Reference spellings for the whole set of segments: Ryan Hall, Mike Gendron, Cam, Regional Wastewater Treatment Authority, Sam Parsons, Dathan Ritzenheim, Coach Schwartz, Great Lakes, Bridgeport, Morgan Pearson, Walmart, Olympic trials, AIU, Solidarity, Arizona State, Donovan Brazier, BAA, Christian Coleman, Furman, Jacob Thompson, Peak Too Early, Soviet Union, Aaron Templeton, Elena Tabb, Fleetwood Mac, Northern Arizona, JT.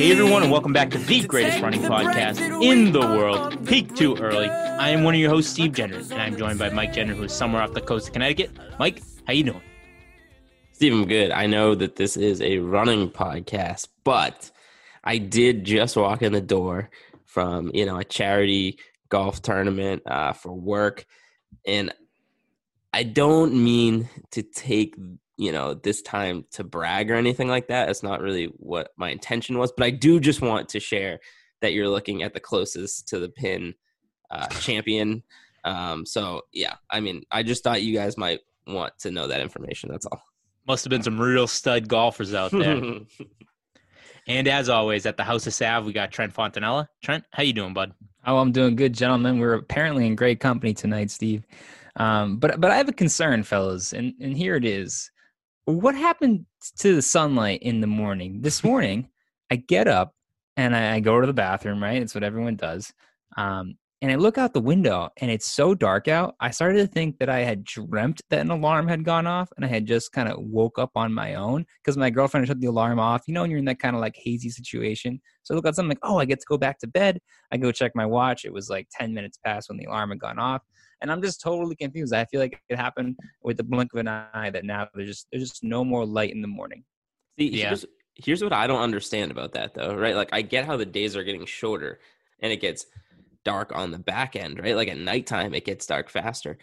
Hey everyone, and welcome back to the greatest running podcast in the world, Peak Too Early. I am one of your hosts, Steve Gendron, and I'm joined by Mike Gendron, who is somewhere off the coast of Connecticut. Mike, how you doing? Steve, I'm good. I know that this is a running podcast, but I did just walk in the door from, a charity golf tournament for work, and I don't mean to take this time to brag or anything like that. That's not really what my intention was, but I do just want to share that you're looking at the closest to the pin champion. I just thought you guys might want to know that information. That's all. Must have been some real stud golfers out there. And as always, at the House of Sav, we got Trent Fontanella. Trent, how you doing, bud? Oh, I'm doing good, gentlemen. We're apparently in great company tonight, Steve. But I have a concern, fellas, and here it is. What happened to the sunlight in the morning? This morning, I get up and I go to the bathroom, right? It's what everyone does. And I look out the window and it's so dark out. I started to think that I had dreamt that an alarm had gone off and I had just kind of woke up on my own because my girlfriend shut the alarm off, and you're in that kind of like hazy situation. So I look out something like, oh, I get to go back to bed. I go check my watch. It was like 10 minutes past when the alarm had gone off. And I'm just totally confused. I feel like it happened with the blink of an eye that now there's just no more light in the morning. See, yeah. Here's what I don't understand about that, though, right? Like, I get how the days are getting shorter and it gets dark on the back end, right? Like, at nighttime, it gets dark faster.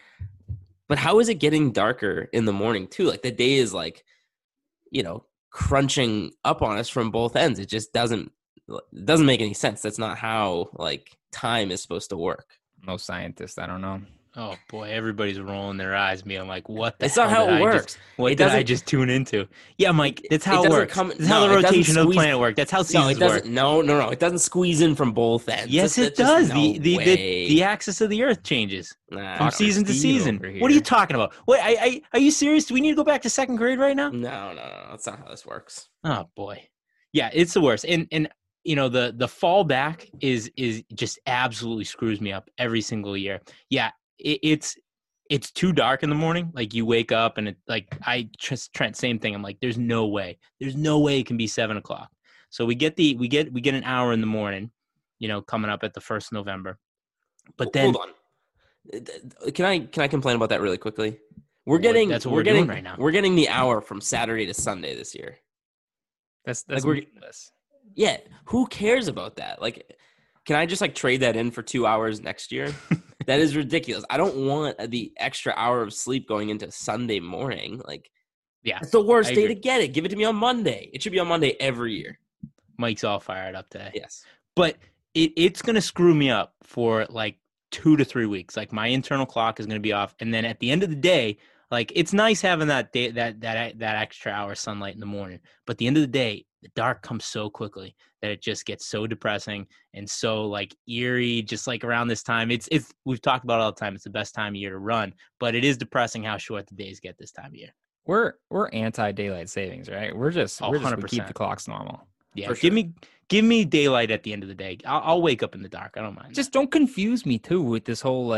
But how is it getting darker in the morning, too? Like, the day is, like, crunching up on us from both ends. It just doesn't make any sense. That's not how, like, time is supposed to work. No scientist. I don't know. Oh, boy, everybody's rolling their eyes being like, what the hell? That's not how it works. What did I just tune into? Yeah, Mike, that's how it works. That's how the rotation of the planet works. That's how seasons work. No. It doesn't squeeze in from both ends. Yes, it does. The axis of the Earth changes from season to season. What are you talking about? Wait, are you serious? Do we need to go back to second grade right now? No. That's not how this works. Oh, boy. Yeah, it's the worst. And the fallback is just absolutely screws me up every single year. Yeah. It's too dark in the morning. Like, you wake up and Trent, same thing. I'm like, there's no way it can be 7 o'clock. So we get an hour in the morning, coming up at the 1st of November. But then, hold on. Can I complain about that really quickly? That's what we're getting right now. We're getting the hour from Saturday to Sunday this year. That's like ridiculous. Yeah. Who cares about that? Like, can I just trade that in for 2 hours next year? That is ridiculous. I don't want the extra hour of sleep going into Sunday morning. It's the worst day to get it. Give it to me on Monday. It should be on Monday every year. Mike's all fired up today. Yes. But it's going to screw me up for 2 to 3 weeks. My internal clock is going to be off. And then at the end of the day, it's nice having that day, that extra hour of sunlight in the morning. But at the end of the day, the dark comes so quickly that it just gets so depressing and so eerie, just around this time. It's we've talked about it all the time. It's the best time of year to run, but it is depressing how short the days get this time of year. We're anti-daylight savings, right? We're just we keep the clocks normal. Yeah, sure. Give me daylight at the end of the day. I'll wake up in the dark. I don't mind. Just don't confuse me too with this whole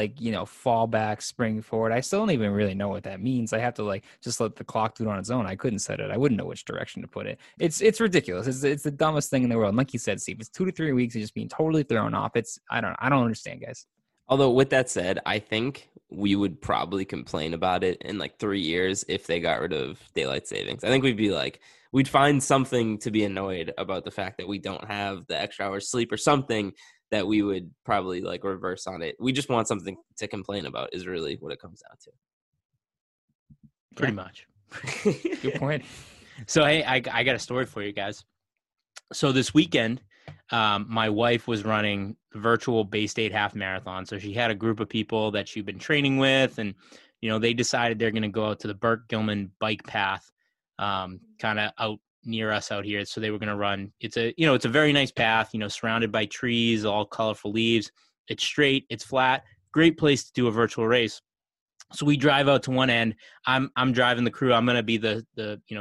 fall back, spring forward. I still don't even really know what that means. I have to just let the clock do it on its own. I couldn't set it. I wouldn't know which direction to put it. It's ridiculous. It's the dumbest thing in the world. And like you said, Steve, it's 2 to 3 weeks of just being totally thrown off. I don't understand, guys. Although with that said, I think we would probably complain about it in 3 years if they got rid of daylight savings. I think we'd be we'd find something to be annoyed about the fact that we don't have the extra hours sleep or something that we would probably reverse on it. We just want something to complain about is really what it comes down to. Pretty much. Good point. So, hey, I got a story for you guys. So this weekend, my wife was running virtual Bay State half marathon. So she had a group of people that she'd been training with, and, they decided they're going to go out to the Burt Gilman bike path, kind of out near us out here. So they were going to run. It's a very nice path, surrounded by trees, all colorful leaves. It's straight, it's flat, great place to do a virtual race. So we drive out to one end. I'm driving the crew. I'm going to be the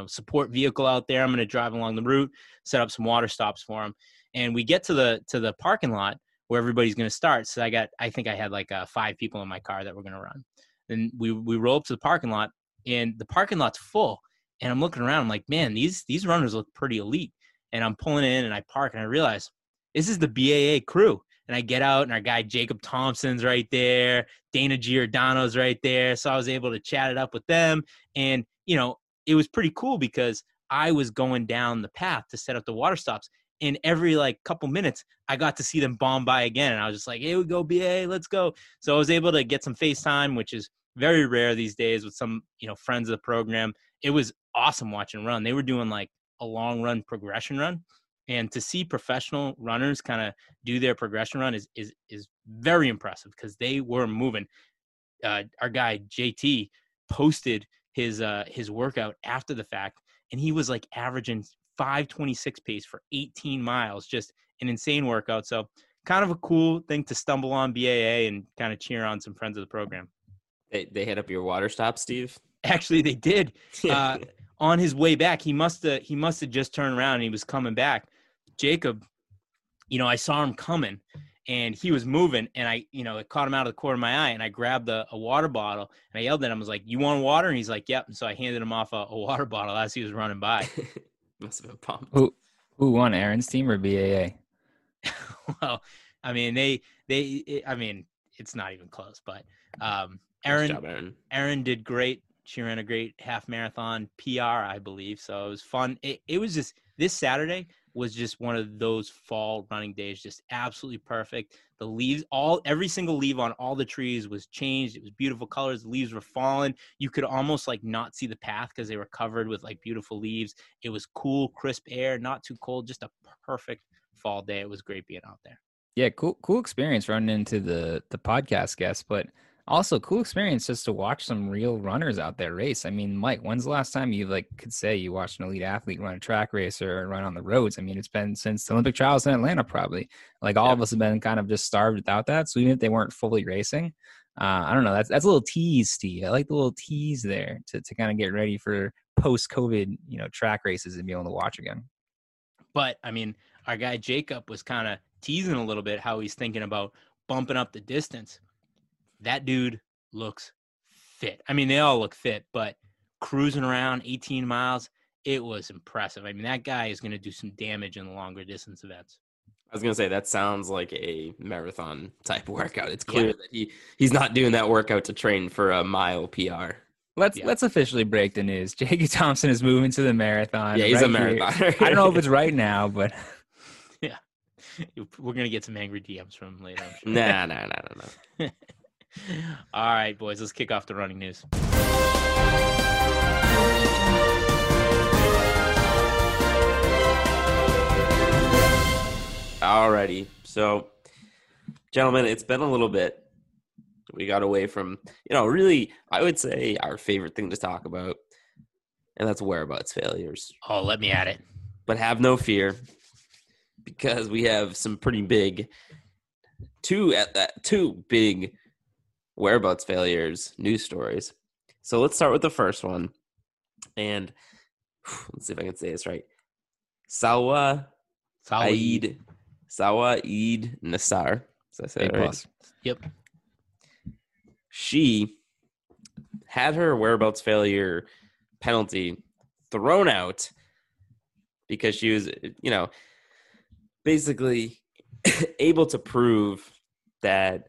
support vehicle out there. I'm going to drive along the route, set up some water stops for them. And we get to the parking lot where everybody's going to start. So I had like 5 people in my car that were going to run. Then we roll up to the parking lot, and the parking lot's full. And I'm looking around. I'm like, man, these runners look pretty elite. And I'm pulling in, and I park, and I realize this is the BAA crew. And I get out, and our guy Jacob Thompson's right there. Dana Giordano's right there. So I was able to chat it up with them. And, it was pretty cool because I was going down the path to set up the water stops. And every couple minutes, I got to see them bomb by again. And I was just like, hey, we go BAA, let's go. So I was able to get some FaceTime, which is very rare these days, with some, friends of the program. It was awesome watching run. They were doing a long run progression run. And to see professional runners kind of do their progression run is very impressive, because they were moving. Our guy JT posted his workout after the fact, and he was averaging 5:26 pace for 18 miles, just an insane workout. So kind of a cool thing to stumble on BAA and kind of cheer on some friends of the program. They hit up your water stop, Steve? Actually, they did. On his way back, he must have just turned around and he was coming back. Jacob, I saw him coming and he was moving, and it caught him out of the corner of my eye, and I grabbed a water bottle and I yelled at him. I was like, you want water? And he's like, yep. And so I handed him off a water bottle as he was running by. Must have been pumped. Who won, Aaron's team or BAA? Well, it's not even close, but Aaron did great. She ran a great half marathon PR, I believe. So it was fun. It was just, this Saturday was just one of those fall running days, just absolutely perfect. The leaves, every single leaf on all the trees was changed. It was beautiful colors. The leaves were falling. You could almost not see the path because they were covered with beautiful leaves. It was cool, crisp air, not too cold, just a perfect fall day. It was great being out there. Yeah. Cool experience running into the podcast guest, but also, cool experience just to watch some real runners out there race. I mean, Mike, when's the last time you could say you watched an elite athlete run a track race or run on the roads? I mean, it's been since the Olympic trials in Atlanta, probably. All of us have been kind of just starved without that. So even if they weren't fully racing, I don't know. That's a little tease, Steve. I like the little tease there to kind of get ready for post-COVID, track races and be able to watch again. But our guy Jacob was kind of teasing a little bit how he's thinking about bumping up the distance. That dude looks fit. They all look fit, but cruising around 18 miles, it was impressive. That guy is going to do some damage in the longer distance events. I was going to say, that sounds like a marathon type workout. It's clear that he's not doing that workout to train for a mile PR. Let's officially break the news. J.K. Thompson is moving to the marathon. Yeah, he's a marathoner. I don't know if it's right now, but... Yeah. We're going to get some angry DMs from him later, I'm sure. No. All right, boys, let's kick off the running news. All righty. So, gentlemen, it's been a little bit. We got away from, really, I would say our favorite thing to talk about, and that's whereabouts failures. Oh, let me at it. But have no fear, because we have some pretty big, two big whereabouts failures news stories. So let's start with the first one, and let's see if I can say this right. Salwa Eid Naser. Did I say that right? Yep. She had her whereabouts failure penalty thrown out because she was, basically able to prove that,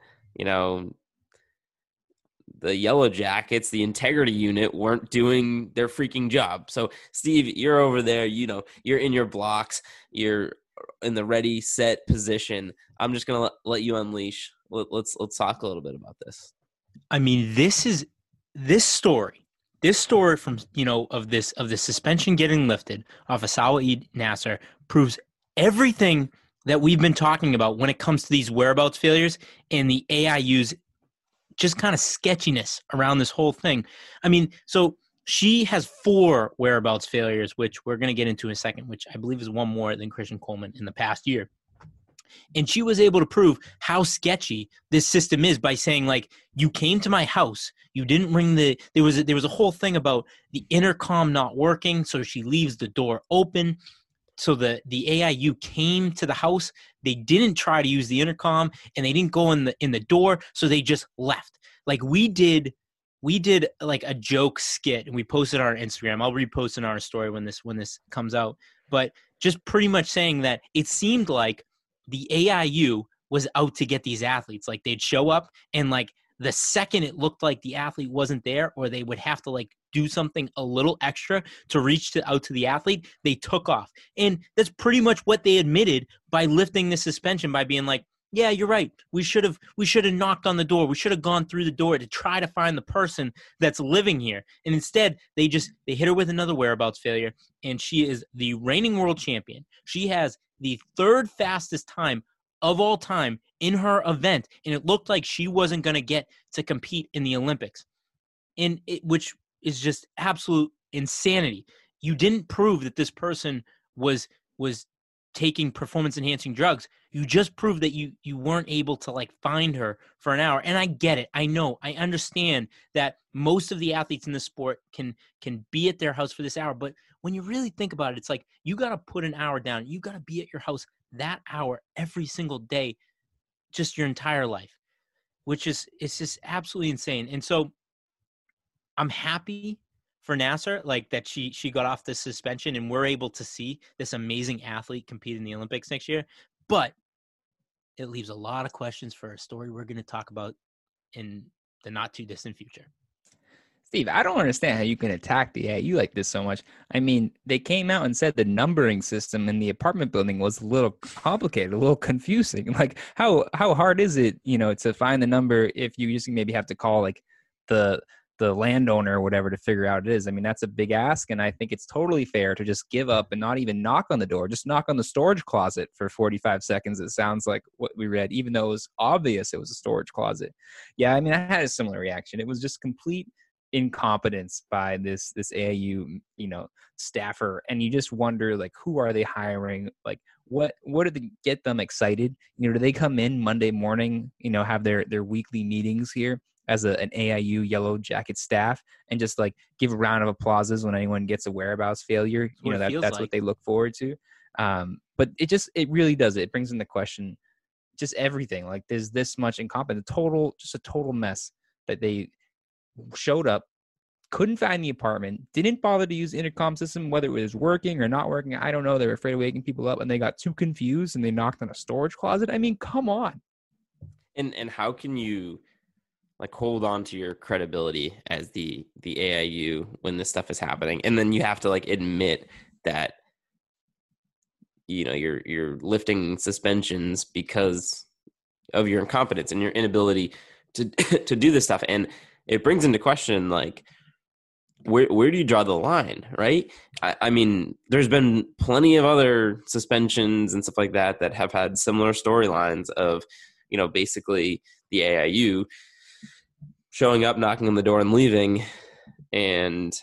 the Yellow Jackets, the integrity unit, weren't doing their freaking job. So, Steve, you're over there. You're in your blocks. You're in the ready, set position. I'm just going to let you unleash. Let's talk a little bit about this. This story from, of the suspension getting lifted off of Salwa Eid Naser proves everything that we've been talking about when it comes to these whereabouts failures and the AIU's just kind of sketchiness around this whole thing. So She has 4 whereabouts failures, which we're going to get into in a second, which I believe is one more than Christian Coleman in the past year. And she was able to prove how sketchy this system is by saying, like, you came to my house, you didn't ring the – there was a whole thing about the intercom not working, so she leaves the door open. So the AIU came to the house. They didn't try to use the intercom, and they didn't go in the door, so they just left. Like, we did like a joke skit, and we posted on our Instagram. I'll repost in our story when this comes out. But just pretty much saying that it seemed like the AIU was out to get these athletes. Like, they'd show up, and like the second it looked like the athlete wasn't there, or they would have to like do something a little extra to reach out to the athlete, they took off. And that's pretty much what they admitted by lifting the suspension, by being like, yeah, you're right. We should have knocked on the door. We should have gone through the door to try to find the person that's living here. And instead, they hit her with another whereabouts failure, and she is the reigning world champion. She has the 3rd fastest time of all time in her event, and it looked like she wasn't going to get to compete in the Olympics, and which is just absolute insanity. You didn't prove that this person was taking performance-enhancing drugs. You just proved that you weren't able to, like, find her for an hour. And I get it. I know. I understand that most of the athletes in this sport can be at their house for this hour. But when you really think about it, it's like you got to put an hour down. You got to be at your house that hour every single day, just your entire life, which is – it's just absolutely insane. And so I'm happy for Naser, like, that she got off the suspension and we're able to see this amazing athlete compete in the Olympics next year. But it leaves a lot of questions for a story we're going to talk about in the not-too-distant future. Steve, I don't understand how you can attack the AIU like this so much. I mean, they came out and said the numbering system in the apartment building was a little complicated, a little confusing. Like, how hard is it, you know, to find the number if you just maybe have to call, like, the landowner or whatever to figure out it is? I mean, that's a big ask, and I think it's totally fair to just give up and not even knock on the door. Just knock on the storage closet for 45 seconds. It sounds like what we read, even though it was obvious it was a storage closet. Yeah, I mean, I had a similar reaction. It was just complete incompetence by this AIU, you know, staffer, and you just wonder, like, who are they hiring? Like, what do they get them excited? You know, do they come in Monday morning, you know, have their weekly meetings here as an AIU Yellow Jacket staff and just, like, give a round of applauses when anyone gets a whereabouts failure? You know, that's what they look forward to. But it really does. It brings in the question, just everything. Like, there's this much incompetence, just a total mess that they showed up, couldn't find the apartment, didn't bother to use the intercom system, whether it was working or not working. I don't know. They were afraid of waking people up, and they got too confused, and they knocked on a storage closet. I mean, come on. And how can you, like, hold on to your credibility as the AIU when this stuff is happening? And then you have to, like, admit that, you know, you're lifting suspensions because of your incompetence and your inability to do this stuff. And it brings into question, like, where do you draw the line, right? I mean, there's been plenty of other suspensions and stuff like that that have had similar storylines of, you know, basically the AIU showing up, knocking on the door, and leaving, and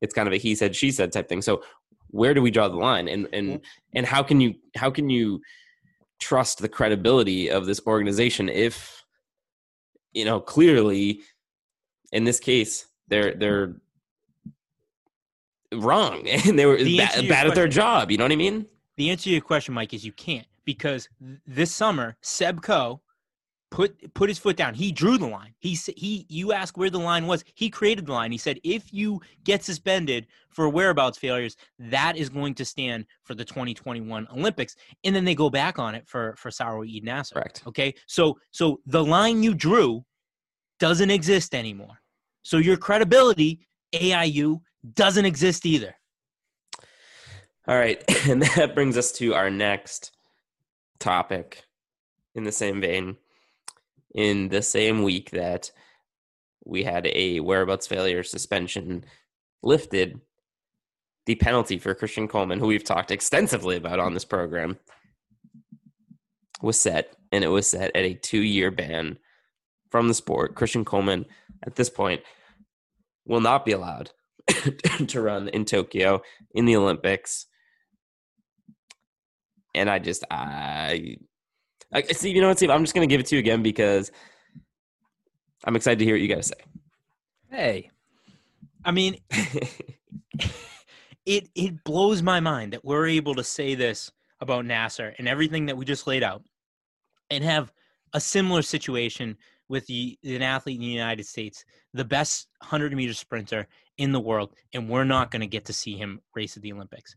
it's kind of a he said, she said type thing. So where do we draw the line, and how can you trust the credibility of this organization if, you know, clearly in this case they're wrong and they were bad at their job? You know what I mean? The answer to your question, Mike, is you can't, because this summer Seb Coe put his foot down. He drew the line. He you ask where the line was. He created the line. He said, if you get suspended for whereabouts failures, that is going to stand for the 2021 Olympics. And then they go back on it for Salwa Eid Naser. Correct. Okay. So the line you drew doesn't exist anymore. So your credibility, AIU, doesn't exist either. All right. And that brings us to our next topic in the same vein. In the same week that we had a whereabouts failure suspension lifted, the penalty for Christian Coleman, who we've talked extensively about on this program, was set, and it was set at a 2-year ban from the sport. Christian Coleman, at this point, will not be allowed to run in Tokyo in the Olympics. And I just, I see, you know what, Steve, I'm just going to give it to you again because I'm excited to hear what you got to say. Hey, I mean, it blows my mind that we're able to say this about Naser and everything that we just laid out and have a similar situation with an athlete in the United States, the best 100-meter sprinter in the world, and we're not going to get to see him race at the Olympics.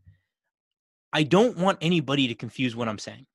I don't want anybody to confuse what I'm saying.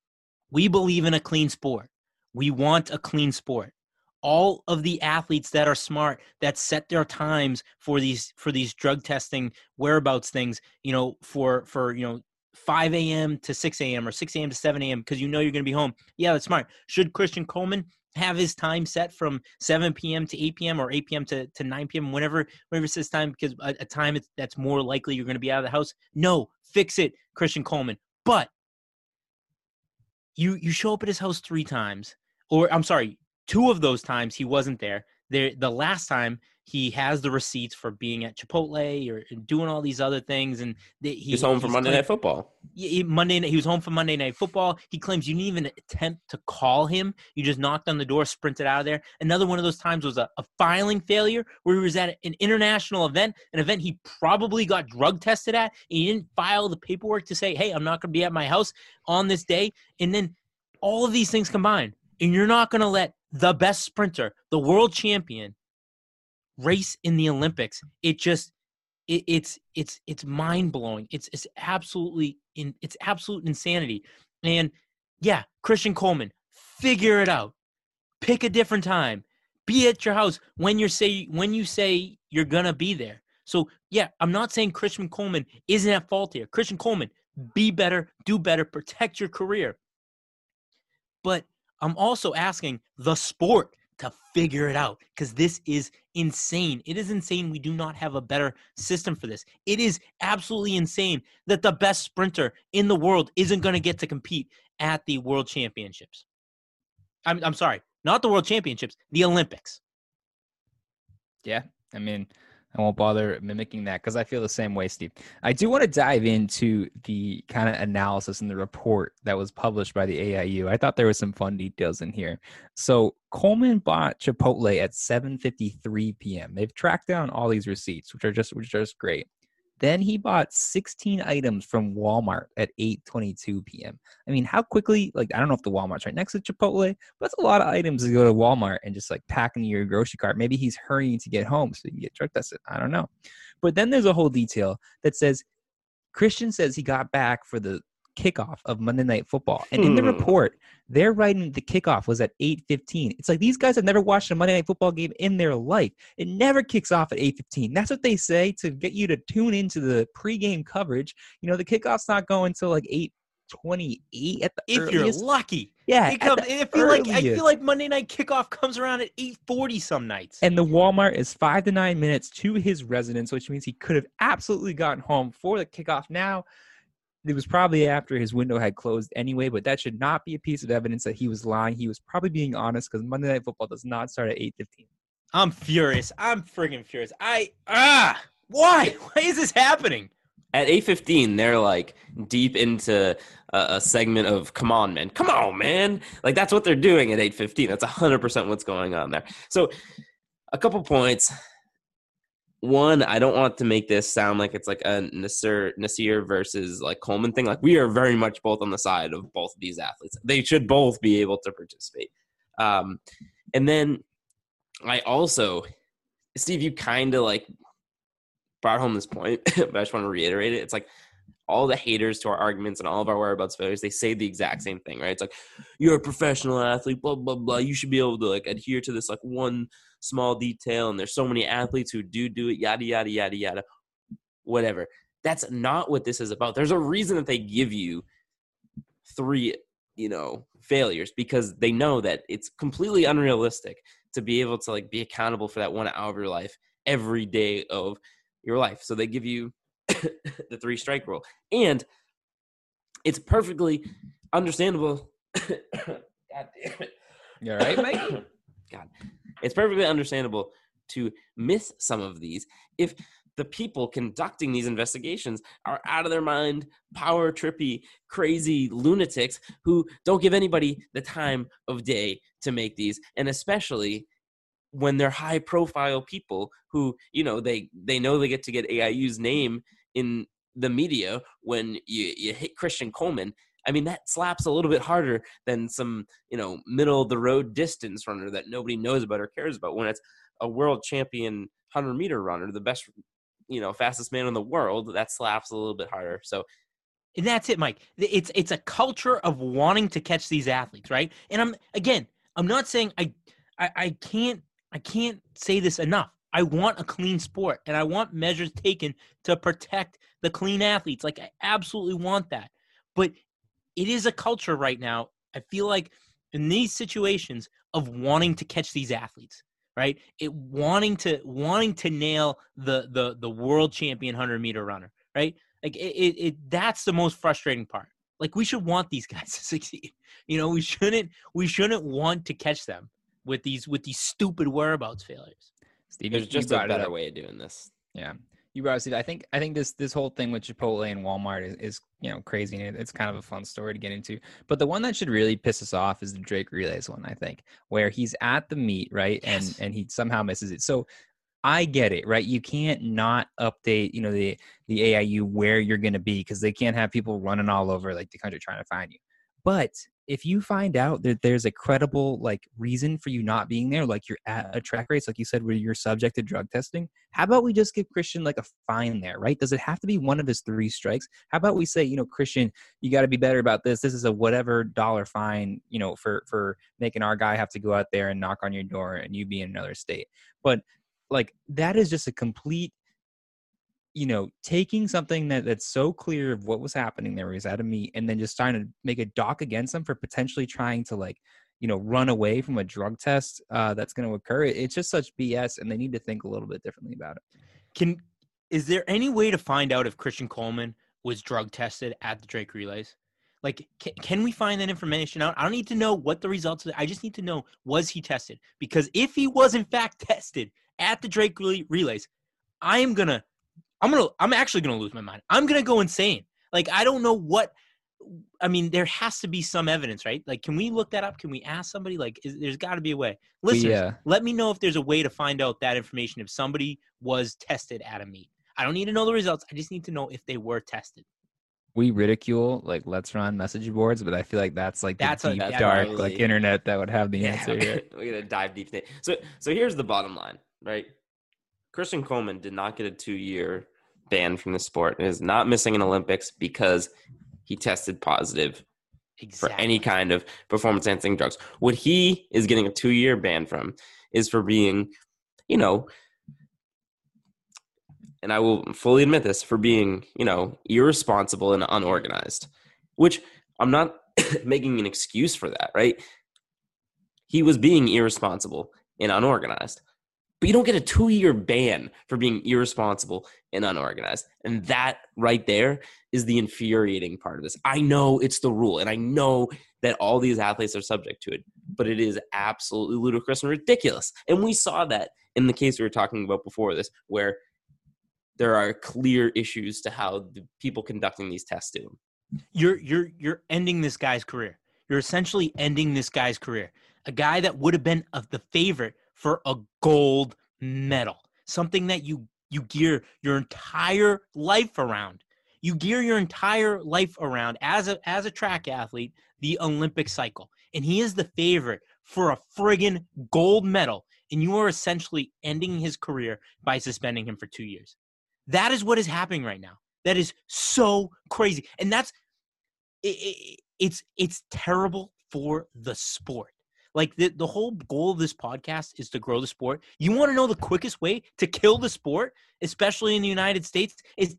We believe in a clean sport. We want a clean sport. All of the athletes that are smart, that set their times for these drug testing whereabouts things, you know, for 5 a.m. to 6 a.m. or 6 a.m. to 7 a.m. because you know you're going to be home. Yeah, that's smart. Should Christian Coleman have his time set from 7 p.m. to 8 p.m. or 8 p.m. to 9 p.m., whenever it's this time, because a time that's more likely you're going to be out of the house? No, fix it, Christian Coleman. But you show up at his house 3 times, or I'm sorry, 2 of those times he wasn't there. The last time he has the receipts for being at Chipotle or doing all these other things, and he's home for Monday Night Football. He was home for Monday Night Football. He claims you didn't even attempt to call him. You just knocked on the door, sprinted out of there. Another one of those times was a filing failure where he was at an international event, an event he probably got drug tested at, and he didn't file the paperwork to say, hey, I'm not going to be at my house on this day. And then all of these things combined, and you're not going to let the best sprinter, the world champion, race in the Olympics. It's mind blowing. It's absolute insanity. And yeah, Christian Coleman, figure it out. Pick a different time. Be at your house when you say you're gonna be there. So yeah, I'm not saying Christian Coleman isn't at fault here. Christian Coleman, be better, do better, protect your career. But I'm also asking the sport to figure it out, because this is insane. It is insane we do not have a better system for this. It is absolutely insane that the best sprinter in the world isn't going to get to compete at the World Championships. I'm sorry, not the World Championships, the Olympics. Yeah, I mean, I won't bother mimicking that because I feel the same way, Steve. I do want to dive into the kind of analysis in the report that was published by the AIU. I thought there was some fun details in here. So Coleman bought Chipotle at 7:53 p.m. They've tracked down all these receipts, which are just great. Then he bought 16 items from Walmart at 8:22 p.m. I mean, how quickly, like, I don't know if the Walmart's right next to Chipotle, but that's a lot of items to go to Walmart and just, like, pack into your grocery cart. Maybe he's hurrying to get home so he can get drug tested. I don't know. But then there's a whole detail that says, Christian says he got back for the kickoff of Monday Night Football. And in the report, they're writing the kickoff was at 8:15. It's like these guys have never watched a Monday Night Football game in their life. It never kicks off at 8:15. That's what they say to get you to tune into the pregame coverage. You know, the kickoff's not going till like 8:28 at the earliest. If you're lucky. Yeah. I feel like Monday night kickoff comes around at 8:40 some nights. And the Walmart is 5 to 9 minutes to his residence, which means he could have absolutely gotten home for the kickoff now. It was probably after his window had closed anyway, but that should not be a piece of evidence that he was lying. He was probably being honest because Monday Night Football does not start at 8:15. I'm furious. I'm friggin' furious. Why? Why is this happening? At 8:15, they're like deep into a segment of "Come on, man! Come on, man!" Like that's what they're doing at 8:15. That's 100% what's going on there. So, a couple points. One, I don't want to make this sound like it's like a Naser versus like Coleman thing. Like we are very much both on the side of both of these athletes. They should both be able to participate. And then I also, Steve, you kind of like brought home this point, but I just want to reiterate it. It's like all the haters to our arguments and all of our whereabouts failures, they say the exact same thing, right? It's like, you're a professional athlete, blah, blah, blah. You should be able to like adhere to this like one small detail. And there's so many athletes who do it, yada, yada, yada, yada, whatever. That's not what this is about. There's a reason that they give you 3, failures, because they know that it's completely unrealistic to be able to like be accountable for that 1 hour of your life every day of your life. So they give you the 3-strike rule. And it's perfectly understandable. God damn it. You all right, Mike? God. It's perfectly understandable to miss some of these if the people conducting these investigations are out of their mind, power trippy, crazy lunatics who don't give anybody the time of day to make these. And especially when they're high profile people who, you know they get to get AIU's name in the media when you hit Christian Coleman. I mean, that slaps a little bit harder than some, middle of the road distance runner that nobody knows about or cares about. When it's a world champion 100 meter runner, the best, fastest man in the world, that slaps a little bit harder. So, and that's it, Mike. It's a culture of wanting to catch these athletes, right? And I'm not saying I can't say this enough. I want a clean sport, and I want measures taken to protect the clean athletes. Like, I absolutely want that. But it is a culture right now, I feel like, in these situations of wanting to catch these athletes, right? It wanting to nail the world champion 100-meter runner, right? Like it that's the most frustrating part. Like, we should want these guys to succeed. We shouldn't want to catch them with these stupid whereabouts failures. Steve, there's just a better way of doing this. Yeah. You brought us, Steve. I think this whole thing with Chipotle and Walmart is crazy, and it's kind of a fun story to get into. But the one that should really piss us off is the Drake Relays one, I think, where he's at the meet, right? Yes. And he somehow misses it. So I get it, right? You can't not update, the AIU where you're going to be, because they can't have people running all over the country trying to find you. But if you find out that there's a credible reason for you not being there, you're at a track race, like you said, where you're subject to drug testing, how about we just give Christian a fine there, right? Does it have to be one of his three strikes? How about we say, Christian, you got to be better about this. This is a whatever dollar fine, for making our guy have to go out there and knock on your door and you be in another state. But that is just a complete, taking something that's so clear of what was happening there, was at a meet, and then just trying to make a dock against them for potentially trying to run away from a drug test that's going to occur. It's just such BS, and they need to think a little bit differently about it. Is there any way to find out if Christian Coleman was drug tested at the Drake Relays? Can we find that information out? I don't need to know what the results are. I just need to know, was he tested? Because if he was in fact tested at the Drake Relays, I'm actually going to lose my mind. I'm going to go insane. I don't know there has to be some evidence, right? Can we look that up? Can we ask somebody? There's got to be a way. Listeners, Let me know if there's a way to find out that information, if somebody was tested at a meet. I don't need to know the results. I just need to know if they were tested. We ridicule Let's Run message boards, but I feel that's the deep, dark internet that would have the answer here. We're going to dive deep. So here's the bottom line, right? Christian Coleman did not get a 2-year ban from the sport and is not missing an Olympics because he tested positive for any kind of performance-enhancing drugs. What he is getting a 2-year ban from is for being, and I will fully admit this, for being, irresponsible and unorganized, which I'm not making an excuse for that, right? He was being irresponsible and unorganized. But you don't get a 2-year ban for being irresponsible and unorganized. And that right there is the infuriating part of this. I know it's the rule, and I know that all these athletes are subject to it, but it is absolutely ludicrous and ridiculous. And we saw that in the case we were talking about before this, where there are clear issues to how the people conducting these tests do. You're ending this guy's career. You're essentially ending this guy's career. A guy that would have been of the favorite for a gold medal, something that you gear your entire life around. You gear your entire life around as a track athlete, the Olympic cycle. And he is the favorite for a friggin' gold medal. And you are essentially ending his career by suspending him for 2 years. That is what is happening right now. That is so crazy. And it's terrible for the sport. The whole goal of this podcast is to grow the sport. You want to know the quickest way to kill the sport, especially in the United States, is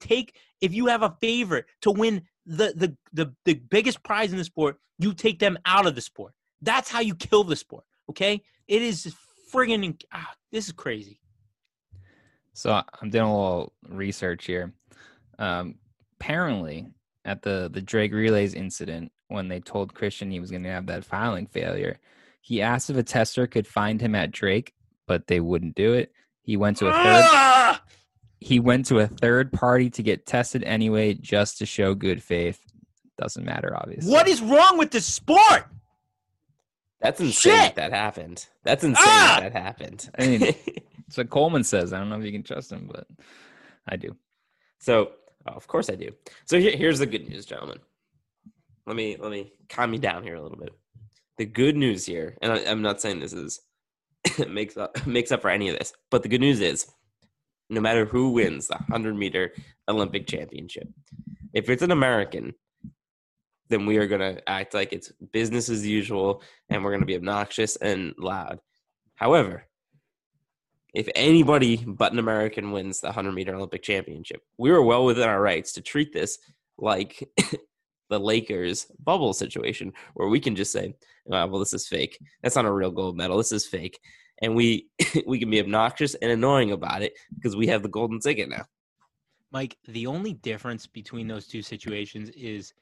if you have a favorite to win the biggest prize in the sport, you take them out of the sport. That's how you kill the sport, okay? It is friggin' this is crazy. So I'm doing a little research here. Apparently, at the Drake Relays incident, when they told Christian he was going to have that filing failure, he asked if a tester could find him at Drake, but they wouldn't do it. He went to a third. He went to a third party to get tested anyway, just to show good faith. Doesn't matter, obviously. What is wrong with this sport? That's insane that that happened. That's insane that that happened. I mean, that's what Coleman says. I don't know if you can trust him, but I do. So, of course I do. So here's the good news, gentlemen. Let me calm you down here a little bit. The good news here, and I'm not saying this is makes up for any of this, but the good news is, no matter who wins the 100-meter Olympic championship, if it's an American, then we are going to act like it's business as usual, and we're going to be obnoxious and loud. However, if anybody but an American wins the 100-meter Olympic championship, we are well within our rights to treat this like the Lakers bubble situation, where we can just say, oh, well, this is fake. That's not a real gold medal. This is fake. And we can be obnoxious and annoying about it because we have the golden ticket now. Mike, the only difference between those two situations is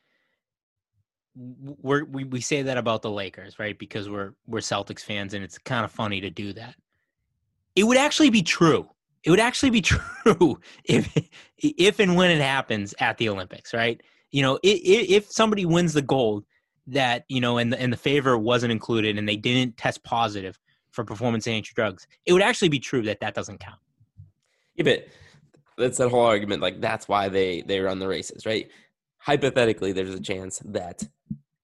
we say that about the Lakers, right? Because we're Celtics fans, and it's kind of funny to do that. It would actually be true. It would actually be true if and when it happens at the Olympics, right? You know, if somebody wins the gold that, you know, and the favor wasn't included and they didn't test positive for performance enhancing drugs, it would actually be true that that doesn't count. Yeah, but that's that whole argument. Like, that's why they run the races, right? Hypothetically, there's a chance that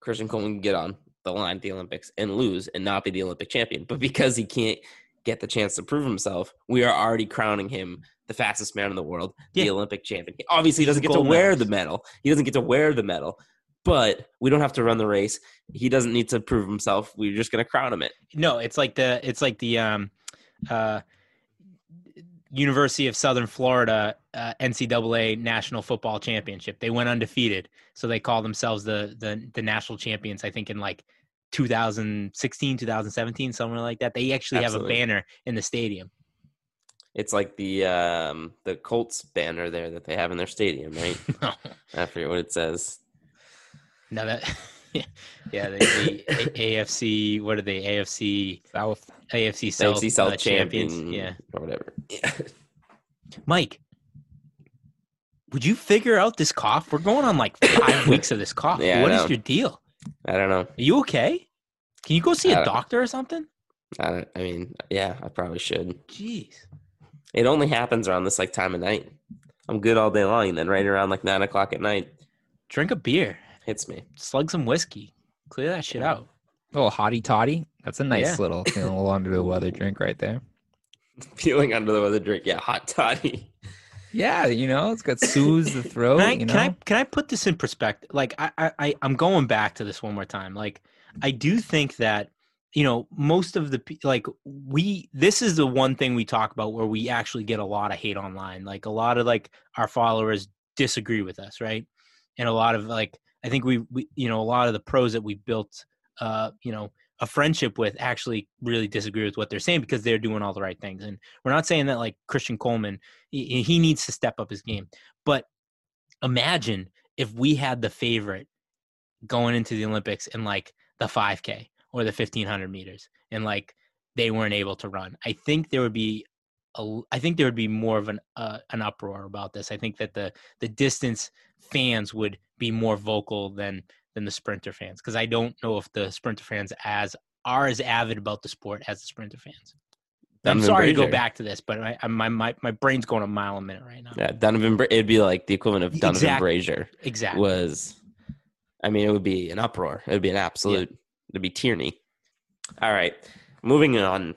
Christian Coleman can get on the line at the Olympics and lose and not be the Olympic champion. But because he can't get the chance to prove himself, we are already crowning him the fastest man in the world, the Olympic champion. Obviously, he doesn't get to wear the medal. He doesn't get to wear the medal. But we don't have to run the race. He doesn't need to prove himself. We're just going to crown him it. No, it's like the University of Southern Florida NCAA National Football Championship. They went undefeated, so they call themselves the national champions, I think, in like 2016, 2017, somewhere like that. They actually Absolutely. Have a banner in the stadium. It's like the Colts banner there that they have in their stadium, right? I forget what it says. No, that the AFC. What are they? AFC South. AFC South. AFC South champions. Yeah, or whatever. Yeah. Mike, would you figure out this cough? We're going on like 5 weeks of this cough. Yeah, what is your deal? I don't know. Are you okay? Can you go see a doctor or something? I probably should. Jeez. It only happens around this like time of night. I'm good all day long, and then right around like 9 o'clock at night, drink a beer. Hits me. Slug some whiskey. Clear that shit out. A little hottie toddy. That's a nice little feeling under the weather drink right there. Feeling under the weather drink. Yeah, hot toddy. Yeah, you know, it's got soothes the throat. Can I put this in perspective? Like, I'm going back to this one more time. Like, I do think that, you know, most of the this is the one thing we talk about where we actually get a lot of hate online. Like, a lot of like our followers disagree with us, right? And a lot of like, I think we you know, a lot of the pros that we built, you know, a friendship with actually really disagree with what they're saying because they're doing all the right things. And we're not saying that like Christian Coleman, he needs to step up his game. But imagine if we had the favorite going into the Olympics in like the 5K or the 1500 meters and like they weren't able to run. I think there would be more of an uproar about this. I think that the distance fans would be more vocal than the sprinter fans, because I don't know if the sprinter fans are as avid about the sport as the sprinter fans. I'm sorry to go back to this, but my brain's going a mile a minute right now. Yeah, it'd be like the equivalent of Donovan Brazier. Exactly. It would be an uproar. It would be an absolute. Yeah. It'd be tyranny. All right, moving on.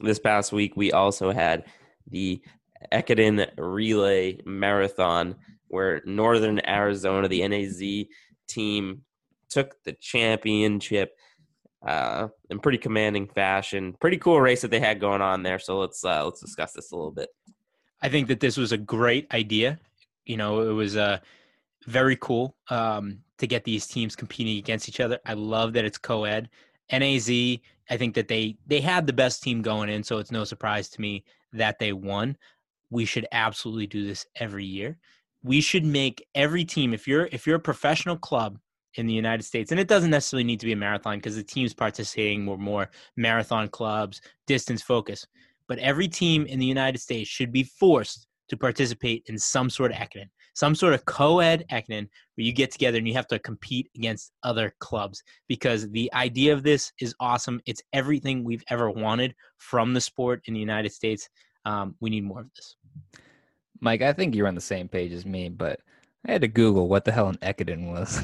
This past week, we also had the Ekiden Relay Marathon, where Northern Arizona, the NAZ team, took the championship in pretty commanding fashion. Pretty cool race that they had going on there. So let's discuss this a little bit. I think that this was a great idea. You know, it was very cool to get these teams competing against each other. I love that it's co-ed. NAZ, I think that they had the best team going in, so it's no surprise to me that they won. We should absolutely do this every year. We should make every team, if you're a professional club in the United States, and it doesn't necessarily need to be a marathon because the teams participating were more marathon clubs, distance focus, but every team in the United States should be forced to participate in some sort of Ekinen, some sort of co-ed Ekinen where you get together and you have to compete against other clubs, because the idea of this is awesome. It's everything we've ever wanted from the sport in the United States. We need more of this. Mike, I think you're on the same page as me, but I had to Google what the hell an Ekiden was.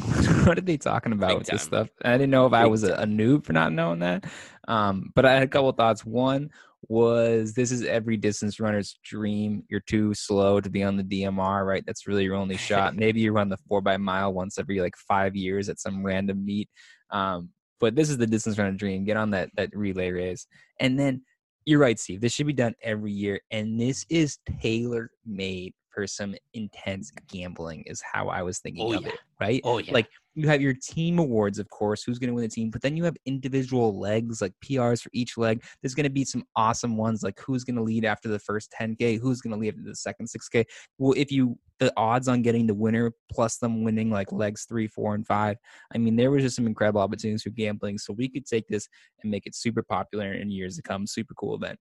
What are they talking about with this stuff? I didn't know if I was a noob for not knowing that. But I had a couple of thoughts. One was, this is every distance runner's dream. You're too slow to be on the DMR, right? That's really your only shot. Maybe you run the 4x mile once every like 5 years at some random meet. But this is the distance runner dream. Get on that relay race. And then you're right, Steve. This should be done every year. And this is tailor-made for some intense gambling, is how I was thinking of it, right? Oh, yeah. Like, you have your team awards, of course, who's going to win the team, but then you have individual legs, like PRs for each leg. There's going to be some awesome ones, like who's going to lead after the first 10K, who's going to lead after the second 6K. Well, if you, the odds on getting the winner plus them winning like legs 3, 4, and 5. I mean, there was just some incredible opportunities for gambling. So we could take this and make it super popular in years to come. Super cool event.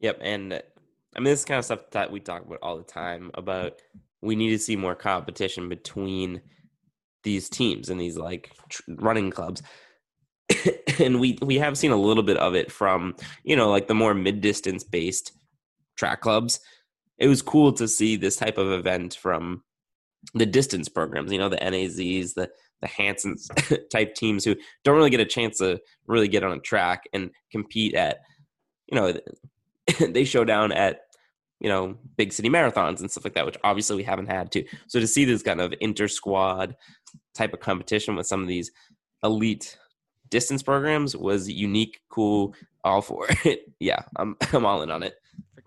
Yep. And I mean, this is kind of stuff that we talk about all the time, about we need to see more competition between these teams and these like running clubs. And we have seen a little bit of it from, you know, like the more mid-distance based track clubs. It was cool to see this type of event from the distance programs, you know, the NAZs, the Hansons type teams who don't really get a chance to really get on a track and compete at, you know, they show down at, you know, big city marathons and stuff like that, which obviously we haven't had to. So to see this kind of inter-squad type of competition with some of these elite distance programs was unique, cool, all for it. Yeah, I'm all in on it.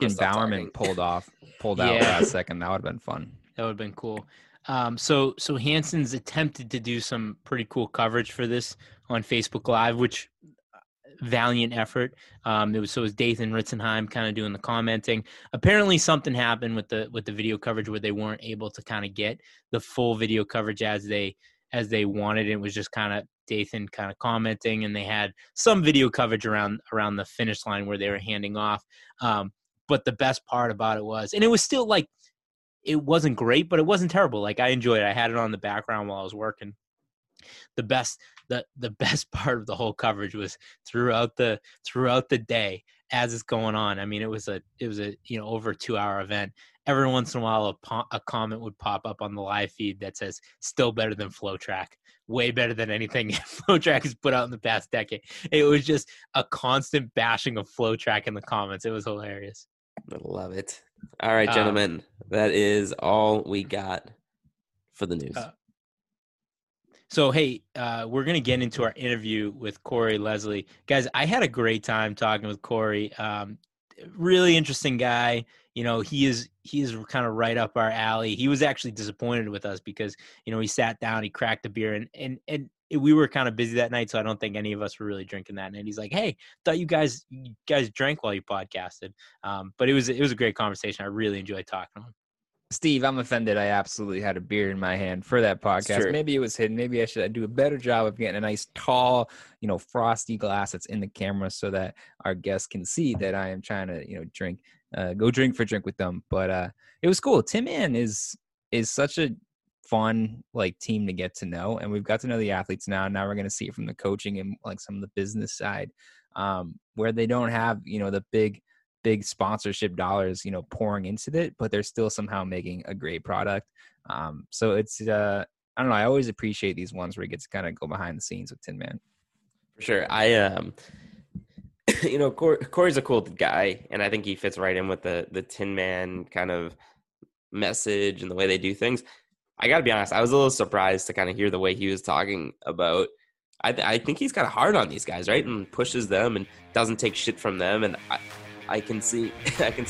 Freaking Bowerman pulled out last second. That would have been fun. That would have been cool. So Hanson's attempted to do some pretty cool coverage for this on Facebook Live, which valiant effort. It was Dathan Ritzenheim kind of doing the commenting. Apparently something happened with the video coverage where they weren't able to kind of get the full video coverage as they wanted. It was just kind of Dathan kind of commenting, and they had some video coverage around the finish line where they were handing off. But the best part about it was, and it was still like, it wasn't great, but it wasn't terrible. Like, I enjoyed it. I had it on the background while I was working. The best part of the whole coverage was throughout the day as it's going on. I mean, it was a you know, over a 2-hour event. Every once in a while, a comment would pop up on the live feed that says, "Still better than Flow Track. Way better than anything Flow Track has put out in the past decade." It was just a constant bashing of Flow Track in the comments. It was hilarious. I love it. All right, gentlemen, that is all we got for the news. So, hey, we're going to get into our interview with Corey Leslie. Guys, I had a great time talking with Corey. Really interesting guy. You know, he is kind of right up our alley. He was actually disappointed with us because, you know, he sat down, he cracked a beer, and we were kind of busy that night, so I don't think any of us were really drinking that night. He's like, "Hey, thought you guys drank while you podcasted." But it was a great conversation. I really enjoyed talking to him. Steve, I'm offended. I absolutely had a beer in my hand for that podcast. Maybe it was hidden. Maybe I should do a better job of getting a nice tall, you know, frosty glass that's in the camera so that our guests can see that I am trying to, you know, drink, go drink for drink with them. But it was cool. Tinman is such a fun like team to get to know, and we've got to know the athletes now. Now we're going to see it from the coaching and like some of the business side, where they don't have, you know, the big sponsorship dollars, you know, pouring into it, but they're still somehow making a great product. So it's, I don't know. I always appreciate these ones where you get to kind of go behind the scenes with Tinman. For sure. You know, Corey's a cool guy, and I think he fits right in with the Tinman kind of message and the way they do things. I gotta be honest. I was a little surprised to kind of hear the way he was talking about, I think he's kind of hard on these guys, right? And pushes them and doesn't take shit from them. And I can see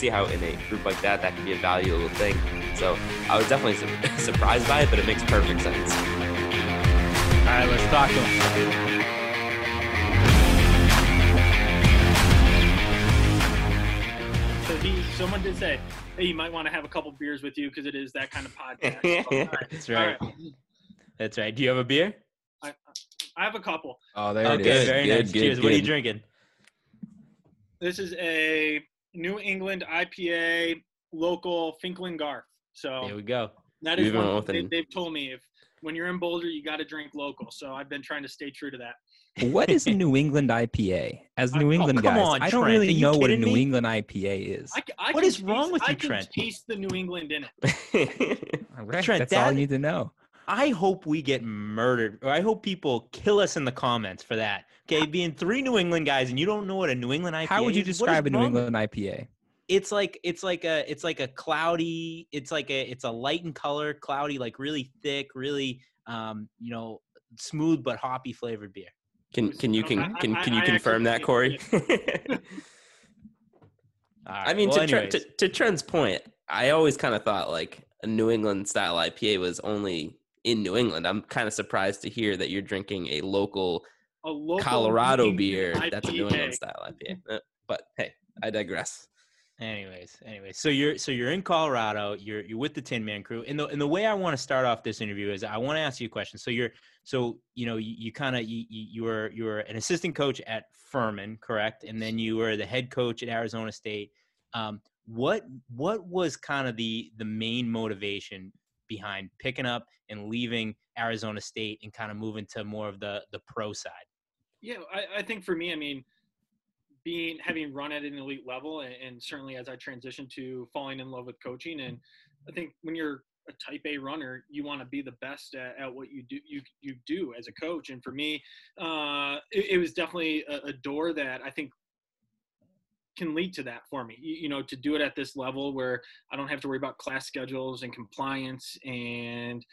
how in a group like that can be a valuable thing. So I was definitely surprised by it, but it makes perfect sense. All right, let's talk to him. So someone did say, "Hey, you might want to have a couple beers with you because it is that kind of podcast." All right. That's right. All right. That's right. Do you have a beer? I have a couple. Oh, there it is. Very good, nice. Good, cheers. Good. What are you drinking? This is a New England IPA local Finkeln Garth. So there we go. That is one they've told me, if when you're in Boulder, you got to drink local. So I've been trying to stay true to that. What is a New England IPA? As New England guys, I don't really know what a New England IPA is. What is wrong with you, Trent? I can taste the New England in it. All right, Trent, that's all you need to know. I hope we get murdered, or I hope people kill us in the comments for that. Okay, being three New England guys and you don't know what a New England IPA is. How would you describe a New England IPA? It's like a cloudy, it's a light in color, cloudy, like really thick, really smooth but hoppy flavored beer. Can you confirm that, Corey? Right, I mean, to Trent's point, I always kind of thought like a New England style IPA was only in New England. I'm kind of surprised to hear that you're drinking a local Colorado beer IPA. That's a New England style IPA. But hey, I digress. Anyways, so you're in Colorado. You're with the Tin Man crew, and the way I want to start off this interview is I want to ask you a question. So you were an assistant coach at Furman, correct? And then you were the head coach at Arizona State. What was kind of the main motivation behind picking up and leaving Arizona State and kind of moving to more of the pro side? Yeah, I think for me, I mean, having run at an elite level, and certainly as I transitioned to falling in love with coaching, and I think when you're a type A runner, you want to be the best at what you do. You do as a coach, and for me, it was definitely a door that I think can lead to that for me. You know, to do it at this level where I don't have to worry about class schedules and compliance, and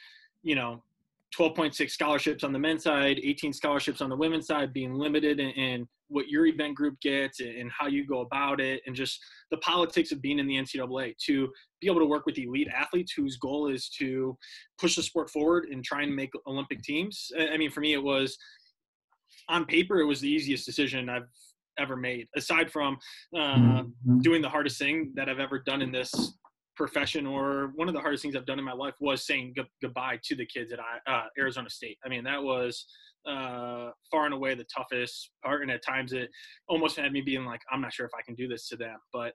12.6 scholarships on the men's side, 18 scholarships on the women's side, being limited in what your event group gets and how you go about it, and just the politics of being in the NCAA, to be able to work with elite athletes whose goal is to push the sport forward and try and make Olympic teams. I mean, for me, it was, on paper, it was the easiest decision I've ever made, aside from doing the hardest thing that I've ever done in this profession, or one of the hardest things I've done in my life was saying goodbye to the kids at Arizona State. I mean, that was far and away the toughest part. And at times it almost had me being like, I'm not sure if I can do this to them. But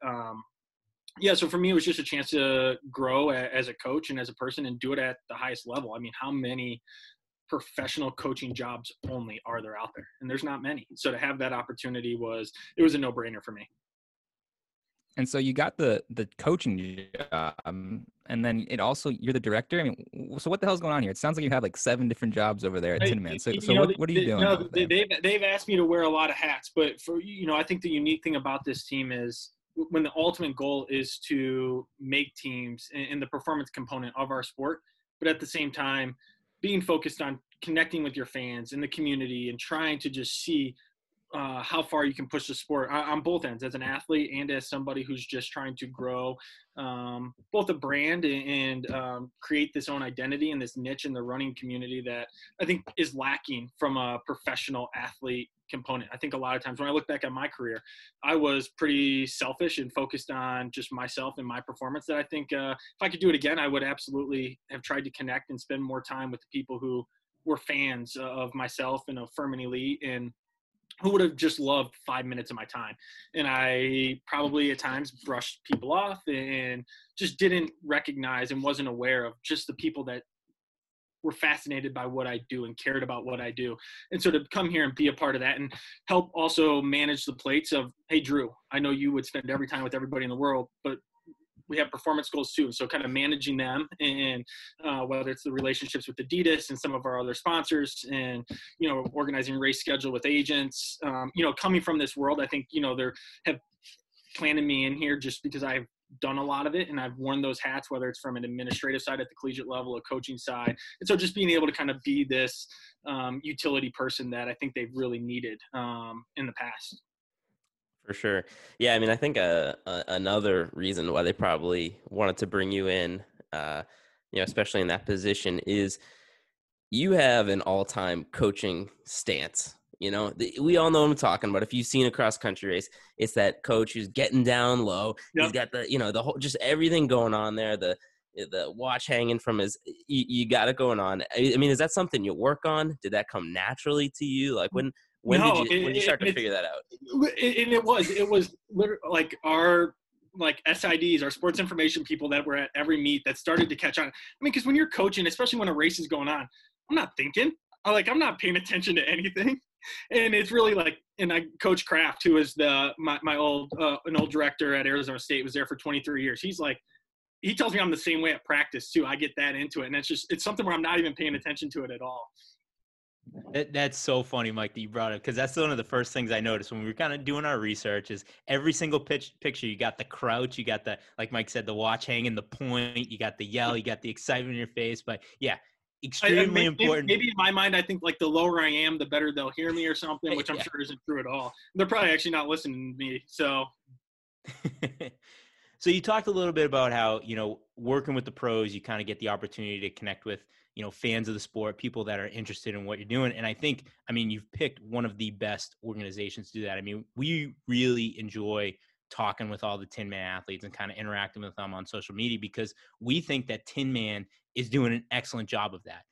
yeah, so for me, it was just a chance to grow as a coach and as a person, and do it at the highest level. I mean, how many professional coaching jobs only are there out there? And there's not many. So to have that opportunity it was a no-brainer for me. And so you got the coaching job, and then it also, you're the director. I mean, so what the hell's going on here? It sounds like you have like 7 different jobs over there at Tin Man. So what are you doing? No, they've asked me to wear a lot of hats, but I think the unique thing about this team is, when the ultimate goal is to make teams in the performance component of our sport, but at the same time, being focused on connecting with your fans in the community and trying to just see how far you can push the sport on both ends, as an athlete and as somebody who's just trying to grow both a brand and create this own identity and this niche in the running community that I think is lacking from a professional athlete component. I think a lot of times when I look back at my career, I was pretty selfish and focused on just myself and my performance, that I think if I could do it again, I would absolutely have tried to connect and spend more time with the people who were fans of myself and of Furman Elite, and who would have just loved 5 minutes of my time. And I probably at times brushed people off and just didn't recognize and wasn't aware of just the people that were fascinated by what I do and cared about what I do. And so to come here and be a part of that, and help also manage the plates of, hey, Drew, I know you would spend every time with everybody in the world, but we have performance goals too. So kind of managing them, and whether it's the relationships with Adidas and some of our other sponsors, and, organizing race schedule with agents, coming from this world, I think, they have planted me in here just because I've done a lot of it, and I've worn those hats, whether it's from an administrative side at the collegiate level, a coaching side. And so just being able to kind of be this utility person that I think they've really needed in the past. For sure. Yeah, I mean, I think another reason why they probably wanted to bring you in, especially in that position, is you have an all-time coaching stance. We all know what I'm talking about. If you've seen a cross-country race, it's that coach who's getting down low. Yep. He's got the whole, just everything going on there, the watch hanging from his, you got it going on. I mean, is that something you work on? Did that come naturally to you? Like when did you start to figure that out? And it was like our like SIDs, our sports information people that were at every meet that started to catch on. I mean, because when you're coaching, especially when a race is going on, I'm not thinking. I'm not paying attention to anything. And it's really like, and I, Coach Kraft, who is the my old director at Arizona State, was there for 23 years. He's like, he tells me I'm the same way at practice too. I get that into it, and it's just, it's something where I'm not even paying attention to it at all. That's so funny, Mike, that you brought up, because that's one of the first things I noticed when we were kind of doing our research is every single picture, you got the crouch, you got the, like Mike said, the watch hanging, the point, you got the yell, you got the excitement in your face. But yeah, extremely important. Maybe in my mind, I think like the lower I am, the better they'll hear me or something, which I'm sure isn't true at all. They're probably actually not listening to me. So. So you talked a little bit about how, you know, working with the pros, you kind of get the opportunity to connect with, you know, fans of the sport, people that are interested in what you're doing. And I think, I mean, you've picked one of the best organizations to do that. I mean, we really enjoy talking with all the Tinman athletes and kind of interacting with them on social media, because we think that Tinman is doing an excellent job of that.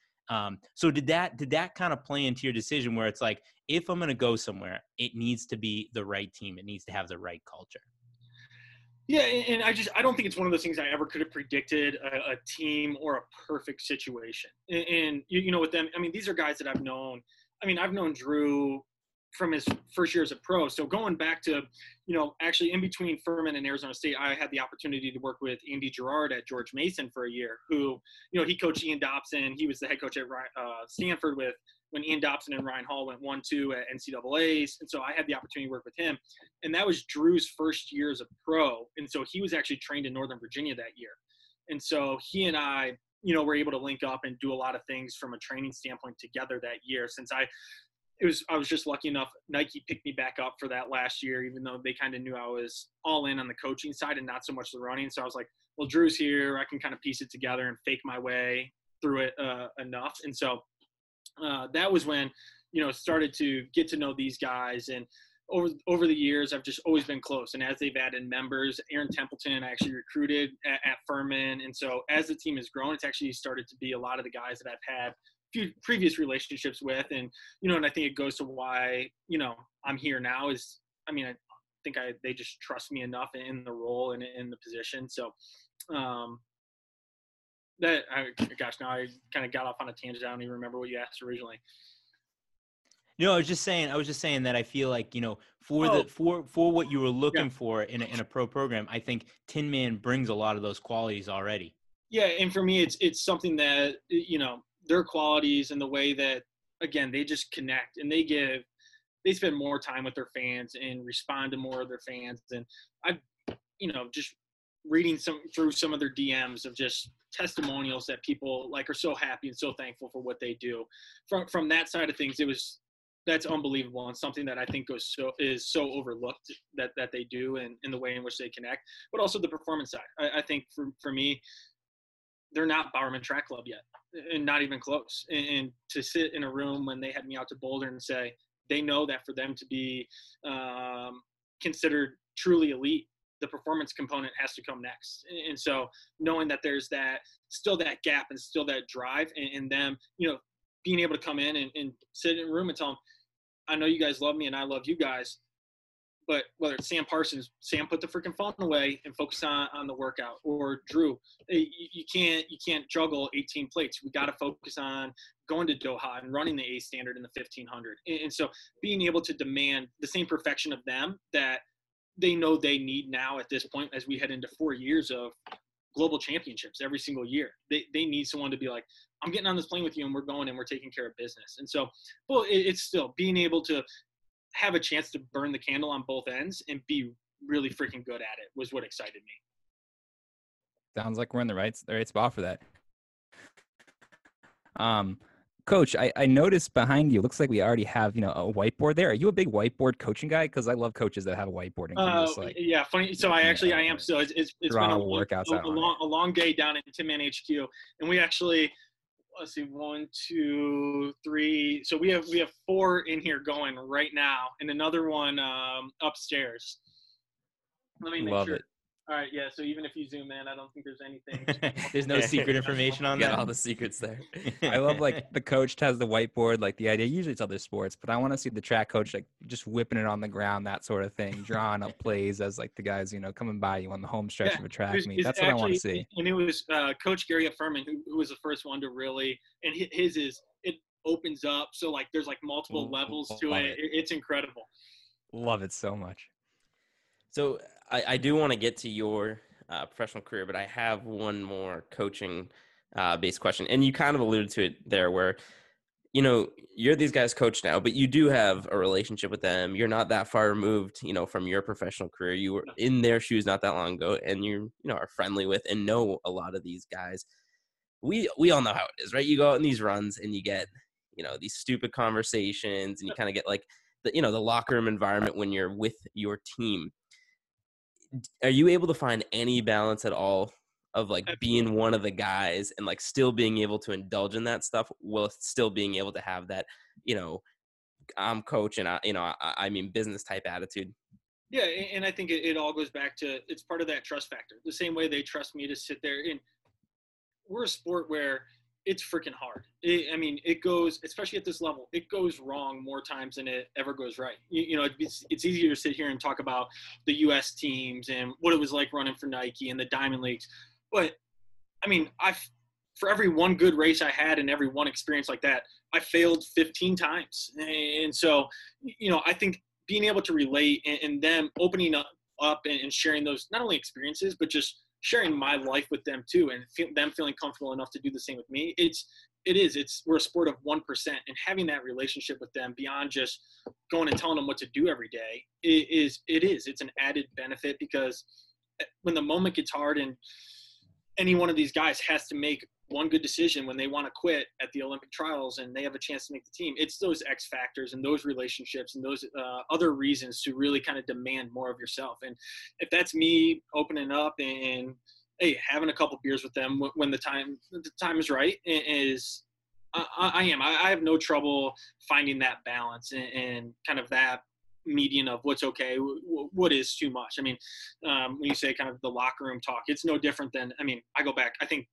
So did that kind of play into your decision where it's like, if I'm going to go somewhere, it needs to be the right team. It needs to have the right culture. Yeah, and I don't think it's one of those things I ever could have predicted a team or a perfect situation. And you know, with them, I mean, these are guys that I've known. I mean, I've known Drew from his first year as a pro. So going back to, you know, actually in between Furman and Arizona State, I had the opportunity to work with Andy Girard at George Mason for a year, who, you know, he coached Ian Dobson. He was the head coach at Stanford with when Ian Dobson and Ryan Hall went 1-2 at NCAAs. And so I had the opportunity to work with him. And that was Drew's first year as a pro. And so he was actually trained in Northern Virginia that year. And so he and I, you know, were able to link up and do a lot of things from a training standpoint together that year, since I was just lucky enough. Nike picked me back up for that last year, even though they kind of knew I was all in on the coaching side and not so much the running. So I was like, well, Drew's here. I can kind of piece it together and fake my way through it enough. And so that was when, you know, started to get to know these guys. And over the years, I've just always been close. And as they've added members, Aaron Templeton, I actually recruited at Furman. And so as the team has grown, it's actually started to be a lot of the guys that I've had few previous relationships with. And, you know, and I think it goes to why, you know, I'm here now is, I mean, I think they just trust me enough in the role and in the position. So now I kind of got off on a tangent. I don't even remember what you asked originally. No, I was just saying that I feel like, you know, for what you were looking for in a pro program, I think Tinman brings a lot of those qualities already. Yeah. And for me, it's something that, you know, their qualities and the way that, again, they just connect and they spend more time with their fans and respond to more of their fans. And I've, you know, just reading through some of their DMs of just testimonials that people like are so happy and so thankful for what they do from that side of things. That's unbelievable. And something that I think is so overlooked that they do and in the way in which they connect, but also the performance side. I think for me, they're not Bowerman Track Club yet, and not even close. And to sit in a room when they had me out to Boulder and say, they know that for them to be considered truly elite, the performance component has to come next. And so knowing that there's still that gap and still that drive and them, you know, being able to come in and sit in a room and tell them, I know you guys love me and I love you guys, but whether it's Sam Parsons, Sam, put the freaking phone away and focus on the workout, or Drew, you can't juggle 18 plates. We got to focus on going to Doha and running the A standard in the 1500. And so being able to demand the same perfection of them that they know they need now at this point, as we head into 4 years of global championships every single year, they need someone to be like, I'm getting on this plane with you and we're going and we're taking care of business. And so, well, it's still being able to have a chance to burn the candle on both ends and be really freaking good at it was what excited me. Sounds like we're in the right spot for that. Coach, I noticed behind you, looks like we already have, you know, a whiteboard there. Are you a big whiteboard coaching guy? Because I love coaches that have a whiteboard. Yeah, funny. So I am. So it's been a long day down in Tinman HQ, and we actually, let's see, 1, 2, 3. So we have four in here going right now, and another one upstairs. Let me make sure. All right, yeah, so even if you zoom in, I don't think there's anything. There's no secret information on that. Got all the secrets there. I love, like, the coach has the whiteboard, like, the idea. Usually it's other sports, but I want to see the track coach, like, just whipping it on the ground, that sort of thing, drawing up plays as, like, the guys, you know, coming by you on the home stretch of a track meet. That's what I want to see. And it was Coach Gary at Furman who was the first one to really – and his is – it opens up. So, like, there's, like, multiple levels to it. It's incredible. Love it so much. So – I do want to get to your professional career, but I have one more coaching-based question. And you kind of alluded to it there where, you know, you're these guys' coach now, but you do have a relationship with them. You're not that far removed, you know, from your professional career. You were in their shoes not that long ago, and you know, are friendly with and know a lot of these guys. We all know how it is, right? You go out in these runs and you get, you know, these stupid conversations, and you kind of get, like, the, you know, the locker room environment when you're with your team. Are you able to find any balance at all of, like, being one of the guys and, like, still being able to indulge in that stuff while still being able to have that, you know, I'm coach and I mean business type attitude? Yeah. And I think it all goes back to, it's part of that trust factor. The same way they trust me to sit there, and we're a sport where it's freaking hard. It goes, especially at this level, it goes wrong more times than it ever goes right. It's easier to sit here and talk about the U.S. teams and what it was like running for Nike and the Diamond Leagues. But, I mean, for every one good race I had and every one experience like that, I failed 15 times. And so, you know, I think being able to relate and them opening up and sharing those, not only experiences, but just sharing my life with them too, and them feeling comfortable enough to do the same with me. We're a sport of 1%, and having that relationship with them beyond just going and telling them what to do every day it's an added benefit, because when the moment gets hard and any one of these guys has to make one good decision when they want to quit at the Olympic trials and they have a chance to make the team, it's those X factors and those relationships and those other reasons to really kind of demand more of yourself. And if that's me opening up and, hey, having a couple beers with them when the time is right, I have no trouble finding that balance and kind of that median of what's okay, what is too much. I mean, when you say kind of the locker room talk, it's no different than, I go back, I think,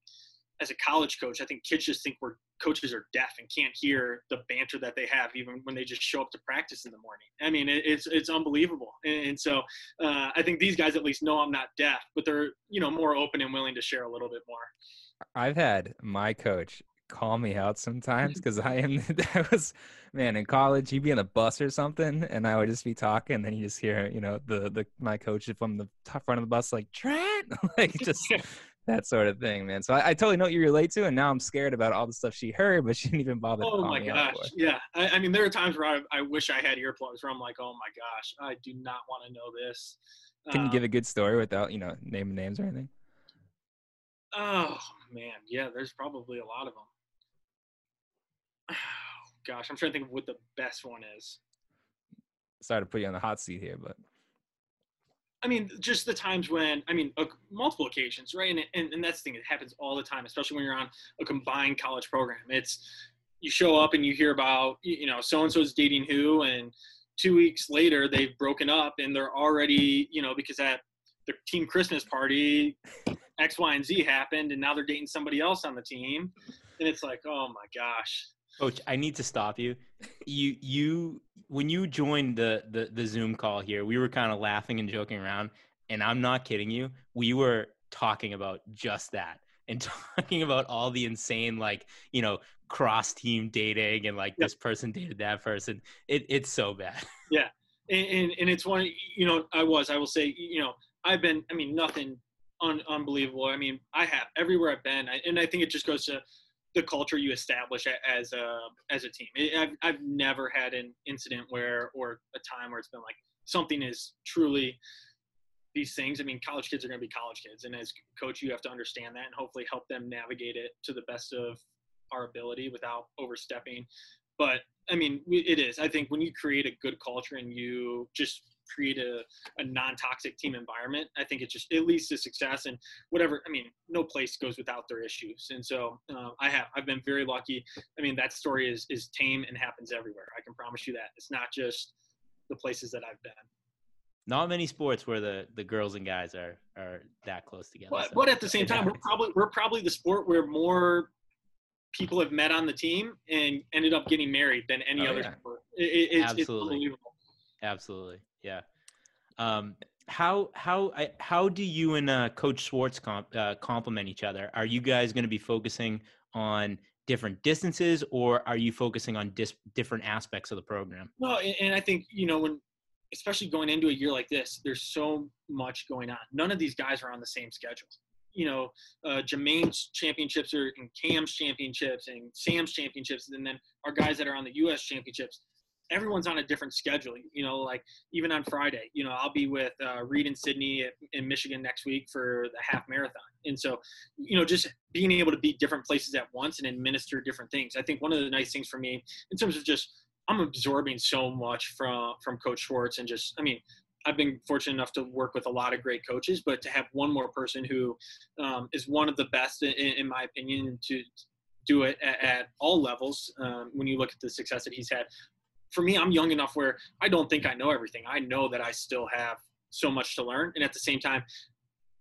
as a college coach, I think kids just think we're coaches are deaf and can't hear the banter that they have, even when they just show up to practice in the morning. It's unbelievable. And so I think these guys at least know I'm not deaf, but they're, you know, more open and willing to share a little bit more. I've had my coach call me out sometimes because in college he'd be on a bus or something and I would just be talking, and then you just hear, you know, my coach from the top front of the bus, like, Trent, like, just that sort of thing, man. So I totally know what you relate to, and now I'm scared about all the stuff she heard, but she didn't even bother. Oh my gosh, yeah. There are times where I wish I had earplugs, where I'm like, oh my gosh, I do not want to know this. Can you give a good story without, you know, naming names or anything? Oh man, yeah. There's probably a lot of them. Gosh, I'm trying to think of what the best one is. Sorry to put you on the hot seat here, but just the times when, multiple occasions, right? And that's the thing, it happens all the time, especially when you're on a combined college program. It's, you show up and you hear about, you know, so-and-so's dating who, and 2 weeks later they've broken up and they're already, you know, because at their team Christmas party, X, Y, and Z happened, and now they're dating somebody else on the team. And it's like, oh my gosh. Coach, I need to stop you. You when you joined the Zoom call here, we were kind of laughing and joking around, and I'm not kidding you. We were talking about just that, and talking about all the insane, like, you know, cross-team dating and, like, this person dated that person. It's so bad. Yeah, and it's one, you know, I will say, you know, I've been, nothing unbelievable. I have, everywhere I've been, and I think it just goes to the culture you establish as a team. I've never had an incident or a time where it's been like something is truly these things. College kids are going to be college kids. And as coach, you have to understand that and hopefully help them navigate it to the best of our ability without overstepping. But it is, I think when you create a good culture and you just create a non-toxic team environment, I think it leads to success, and whatever, no place goes without their issues. And so I've been very lucky. That story is tame and happens everywhere. I can promise you that. It's not just the places that I've been. Not many sports where the girls and guys are that close together. But at the same time, we're probably the sport where more people have met on the team and ended up getting married than any other sport. Absolutely. It's unbelievable. Absolutely, yeah. How do you and Coach Schwartz complement each other? Are you guys going to be focusing on different distances, or are you focusing on different aspects of the program? Well, and I think, you know, when especially going into a year like this, there's so much going on. None of these guys are on the same schedule. You know, Jermaine's championships are in Cam's championships and Sam's championships, and then our guys that are on the U.S. championships. Everyone's on a different schedule. You know, like even on Friday, you know, I'll be with Reed and Sydney in Michigan next week for the half marathon. And so, you know, just being able to be different places at once and administer different things. I think one of the nice things for me in terms of just I'm absorbing so much from Coach Schwartz, and just, I mean, I've been fortunate enough to work with a lot of great coaches, but to have one more person who is one of the best, in my opinion, to do it at all levels. When you look at the success that he's had, for me, I'm young enough where I don't think I know everything. I know that I still have so much to learn. And at the same time,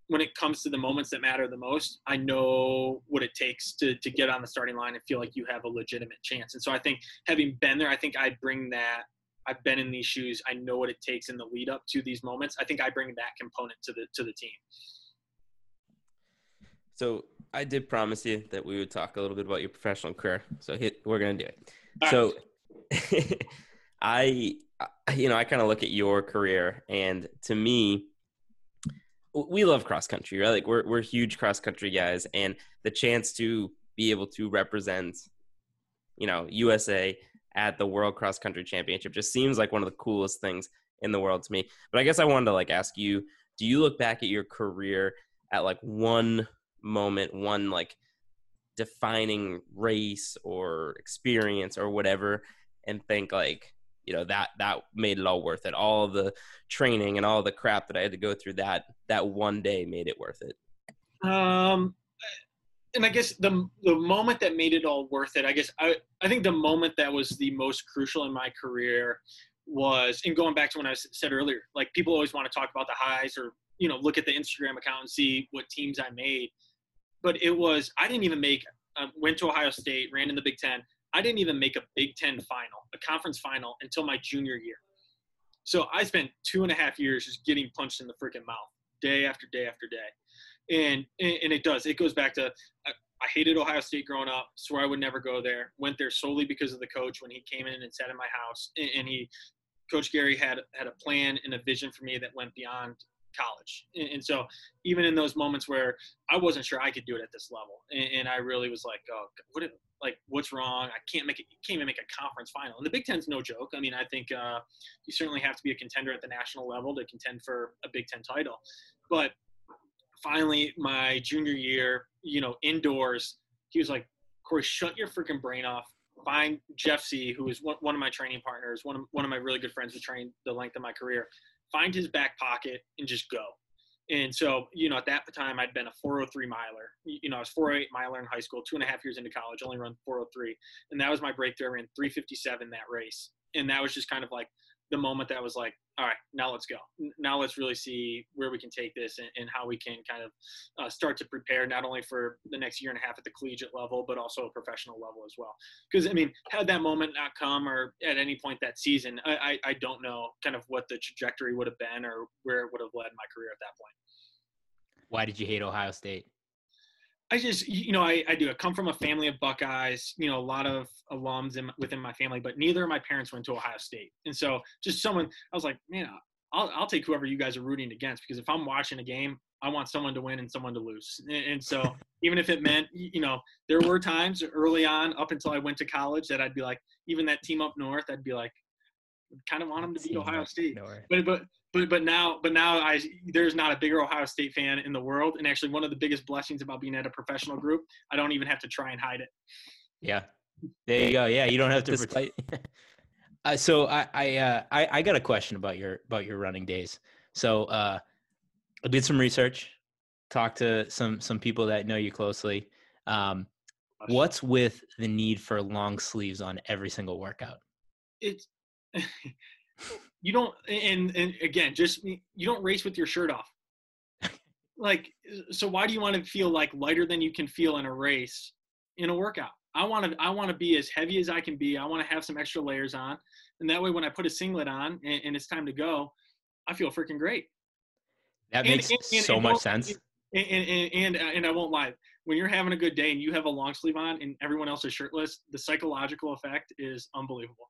when it comes to the moments that matter the most, I know what it takes to get on the starting line and feel like you have a legitimate chance. And so I think having been there, I think I bring that. I've been in these shoes. I know what it takes in the lead up to these moments. I think I bring that component to the team. So I did promise you that we would talk a little bit about your professional career. So we're going to do it. All so right. I kind of look at your career, and to me, we love cross country, right? Like we're huge cross country guys, and the chance to be able to represent, you know, USA at the World Cross Country Championship just seems like one of the coolest things in the world to me. But I guess I wanted to like ask you, do you look back at your career at like one moment, one like defining race or experience or whatever, and think like, you know, that made it all worth it. All the training and all the crap that I had to go through, that one day made it worth it. And I guess the moment that made it all worth it, I guess I think the moment that was the most crucial in my career was, and going back to when I said earlier, like people always want to talk about the highs or, you know, look at the Instagram account and see what teams I made. But it was, I went to Ohio State, ran in the Big Ten. I didn't even make a Big Ten final, a conference final, until my junior year. So I spent 2.5 years just getting punched in the freaking mouth day after day after day. And it goes back to, I hated Ohio State growing up, swore I would never go there, went there solely because of the coach when he came in and sat in my house. And Coach Gary had a plan and a vision for me that went beyond college. And so even in those moments where I wasn't sure I could do it at this level, and I really was like, oh, what's wrong? I can't make it. Can't even make a conference final. And the Big Ten's no joke. I mean, I think you certainly have to be a contender at the national level to contend for a Big Ten title. But finally, my junior year, you know, indoors, he was like, Corey, shut your freaking brain off. Find Jeff C., who is one of my training partners, one of my really good friends who trained the length of my career. Find his back pocket and just go. And so, you know, at that time, I'd been a 403 miler. You know, I was 408 miler in high school, 2.5 years into college, only run 403. And that was my breakthrough. I ran 357 that race. And that was just kind of like the moment that was like, all right, now let's go. Now let's really see where we can take this and how we can kind of start to prepare not only for the next year and a half at the collegiate level, but also a professional level as well. Because, I mean, had that moment not come or at any point that season, I don't know kind of what the trajectory would have been or where it would have led my career at that point. Why did you hate Ohio State? I just, you know, I do. I come from a family of Buckeyes, you know, a lot of alums within my family, but neither of my parents went to Ohio State. And so just someone, I was like, man, I'll take whoever you guys are rooting against, because if I'm watching a game, I want someone to win and someone to lose. And so even if it meant, you know, there were times early on up until I went to college that I'd be like, even that team up north, I'd be like, kind of want them to beat Ohio State. But now there's not a bigger Ohio State fan in the world. And actually one of the biggest blessings about being at a professional group, I don't even have to try and hide it. Yeah. There you go. Yeah. You don't have to pretend. So I got a question about your running days. So I did some research, talked to some people that know you closely. What's with the need for long sleeves on every single workout? It's you don't, and again, just, you don't race with your shirt off. Like, so why do you want to feel like lighter than you can feel in a race, in a workout? I want to be as heavy as I can be. I want to have some extra layers on. And that way, when I put a singlet on and it's time to go, I feel freaking great. That makes so much sense. And I won't lie. When you're having a good day and you have a long sleeve on and everyone else is shirtless, the psychological effect is unbelievable.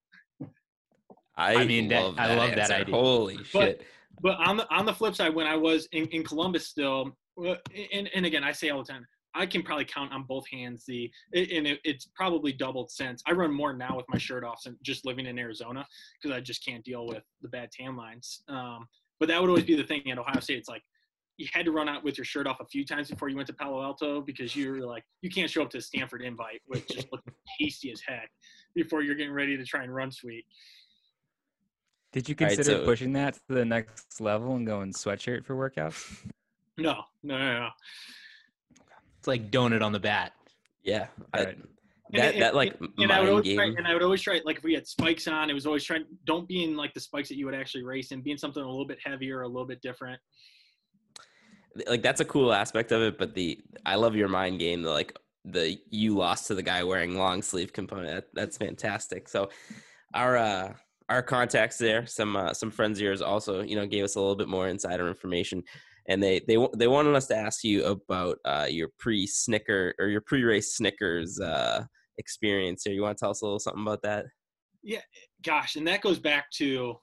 I love that idea. Holy shit. But on the flip side, when I was in Columbus still, and again, I say all the time, I can probably count on both hands it's probably doubled since. I run more now with my shirt off than just living in Arizona because I just can't deal with the bad tan lines. But that would always be the thing at Ohio State. It's like you had to run out with your shirt off a few times before you went to Palo Alto because you were like, you can't show up to a Stanford invite with just looking hasty as heck before you're getting ready to try and run sweet. Did you consider pushing that to the next level and going sweatshirt for workouts? No. It's like donut on the bat. Yeah. I would always try, like if we had spikes on, it was always trying, don't be in like the spikes that you would actually race and be in something a little bit heavier, a little bit different. Like that's a cool aspect of it, but I love your mind game, you lost to the guy wearing long sleeve component. That's fantastic. So our contacts there, some friends of yours also, gave us a little bit more insider information, and they wanted us to ask you about your pre-race Snickers experience here. You want to tell us a little something about that? Yeah, gosh, and that goes back to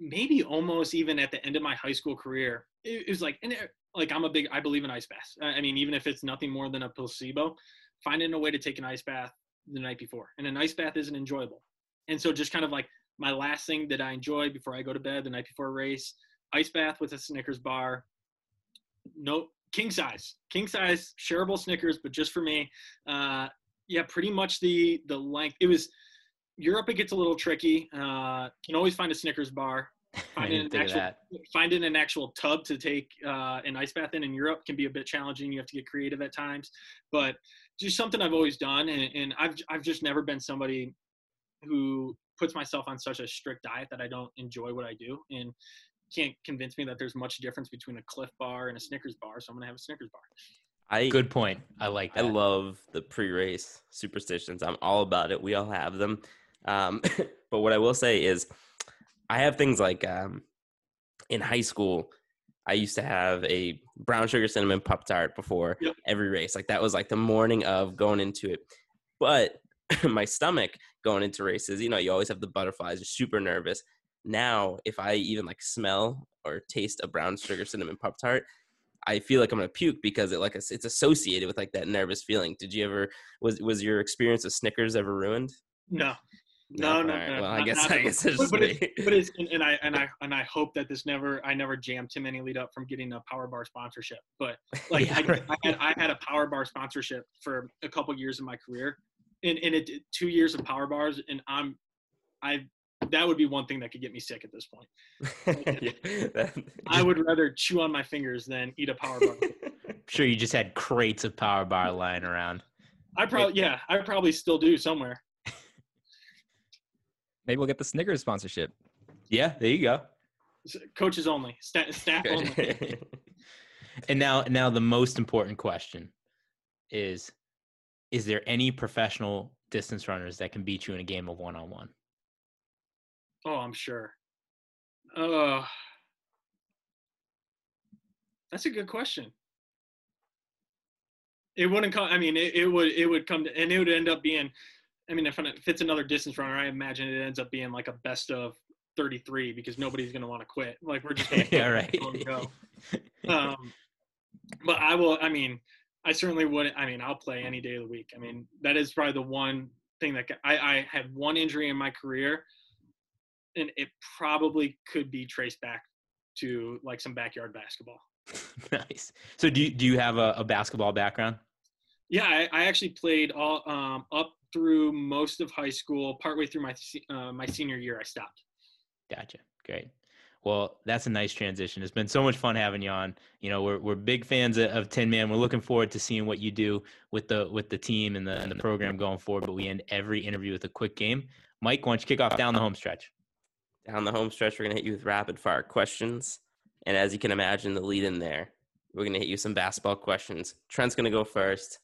maybe almost even at the end of my high school career. It was like, I believe in ice baths. I mean, even if it's nothing more than a placebo, finding a way to take an ice bath the night before, and an ice bath isn't enjoyable. And so just kind of like my last thing that I enjoy before I go to bed the night before a race, ice bath with a Snickers bar. No, king size, shareable Snickers, but just for me. Yeah, pretty much the length. It was Europe. It gets a little tricky. Can always find a Snickers bar. Finding an actual tub to take an ice bath in Europe can be a bit challenging. You have to get creative at times, but just something I've always done. And I've just never been somebody who puts myself on such a strict diet that I don't enjoy what I do, and can't convince me that there's much difference between a Cliff Bar and a Snickers bar. So I'm going to have a Snickers bar. Good point. I like that. I love the pre-race superstitions. I'm all about it. We all have them. But what I will say is I have things like in high school, I used to have a brown sugar cinnamon Pop-Tart before every race. Like that was like the morning of going into it. But my stomach going into races, you always have the butterflies, you're super nervous. Now, if I even like smell or taste a brown sugar cinnamon Pop-Tart, I feel like I'm going to puke because it's associated with like that nervous feeling. Did you ever, was your experience with Snickers ever ruined? No. Right. Well, I guess it's just me. But it's, and I hope that I never jammed too many lead up from getting a Power Bar sponsorship, but like I had a Power Bar sponsorship for a couple years of my career. And it 2 years of Power Bars, and that would be one thing that could get me sick at this point. I would rather chew on my fingers than eat a Power Bar. I'm sure you just had crates of Power Bar lying around. I probably still do somewhere. Maybe we'll get the Snickers sponsorship. Yeah, there you go. Coaches only, staff only. And now the most important question is. Is there any professional distance runners that can beat you in a game of one-on-one? Oh, I'm sure. That's a good question. It wouldn't come. I mean, it would come to, and it would end up being, I mean, if it's another distance runner, I imagine it ends up being like a best of 33 because nobody's going to want to quit. Like we're just going to go. But I certainly wouldn't. I mean, I'll play any day of the week. I mean, that is probably the one thing that I had one injury in my career, and it probably could be traced back to like some backyard basketball. Nice. So do you have a basketball background? Yeah, I actually played all up through most of high school. Partway through my senior year, I stopped. Gotcha. Great. Well, that's a nice transition. It's been so much fun having you on. You know, we're big fans of Tinman. We're looking forward to seeing what you do with the team and the program going forward. But we end every interview with a quick game. Mike, why don't you kick off down the home stretch? Down the home stretch, we're going to hit you with rapid fire questions. And as you can imagine, the lead in there, we're going to hit you some basketball questions. Trent's going to go first.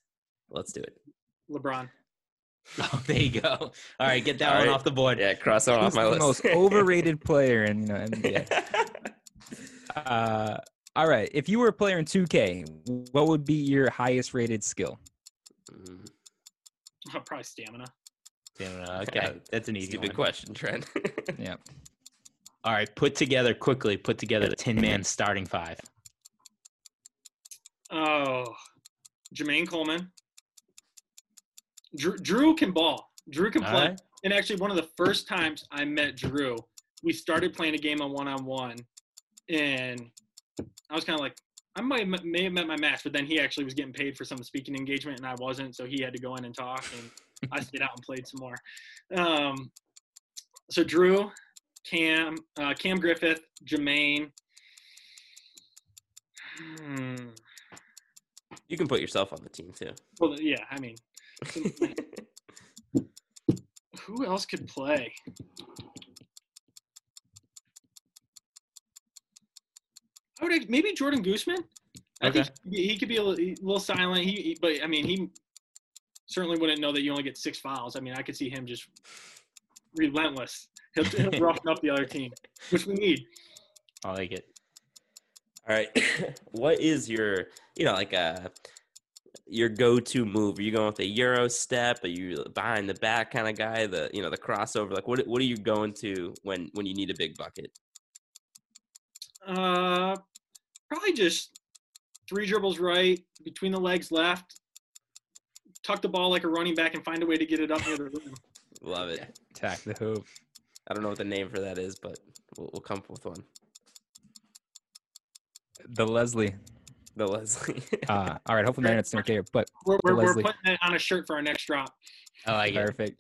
Let's do it. LeBron. Oh, there you go. All right, get that one off the board. Yeah, cross that off my list. Most overrated player in the NBA. All right, if you were a player in 2K, what would be your highest-rated skill? Probably stamina. Stamina, okay. That's an easy Stupid one. Question, Trent. Yeah. All right, put together the Tinman starting five. Oh, Jermaine Coleman. Drew can ball. Drew can play. Right. And actually, one of the first times I met Drew, we started playing a game on one-on-one, and I was kind of like, I may have met my match, but then he actually was getting paid for some speaking engagement, and I wasn't, so he had to go in and talk, and I stayed out and played some more. So Drew, Cam Griffith, Jermaine. You can put yourself on the team, too. Well, yeah, I mean. Who else could play? I would maybe Jordan Gooseman. I think he could be a little silent. But I mean, he certainly wouldn't know that you only get 6 fouls. I mean, I could see him just relentless. He'll roughen up the other team, which we need. I like it. All right, what is your your go-to move? Are you going with a Euro step? Are you behind the back kind of guy? The crossover. Like what are you going to when you need a big bucket? Probably just 3 dribbles right, between the legs left, tuck the ball like a running back and find a way to get it up near the rim. Love it. Tack the hoop. I don't know what the name for that is, but we'll come up with one. The Leslie. All right. Hopefully that's not there, but we're putting that on a shirt for our next drop. I like it. Perfect.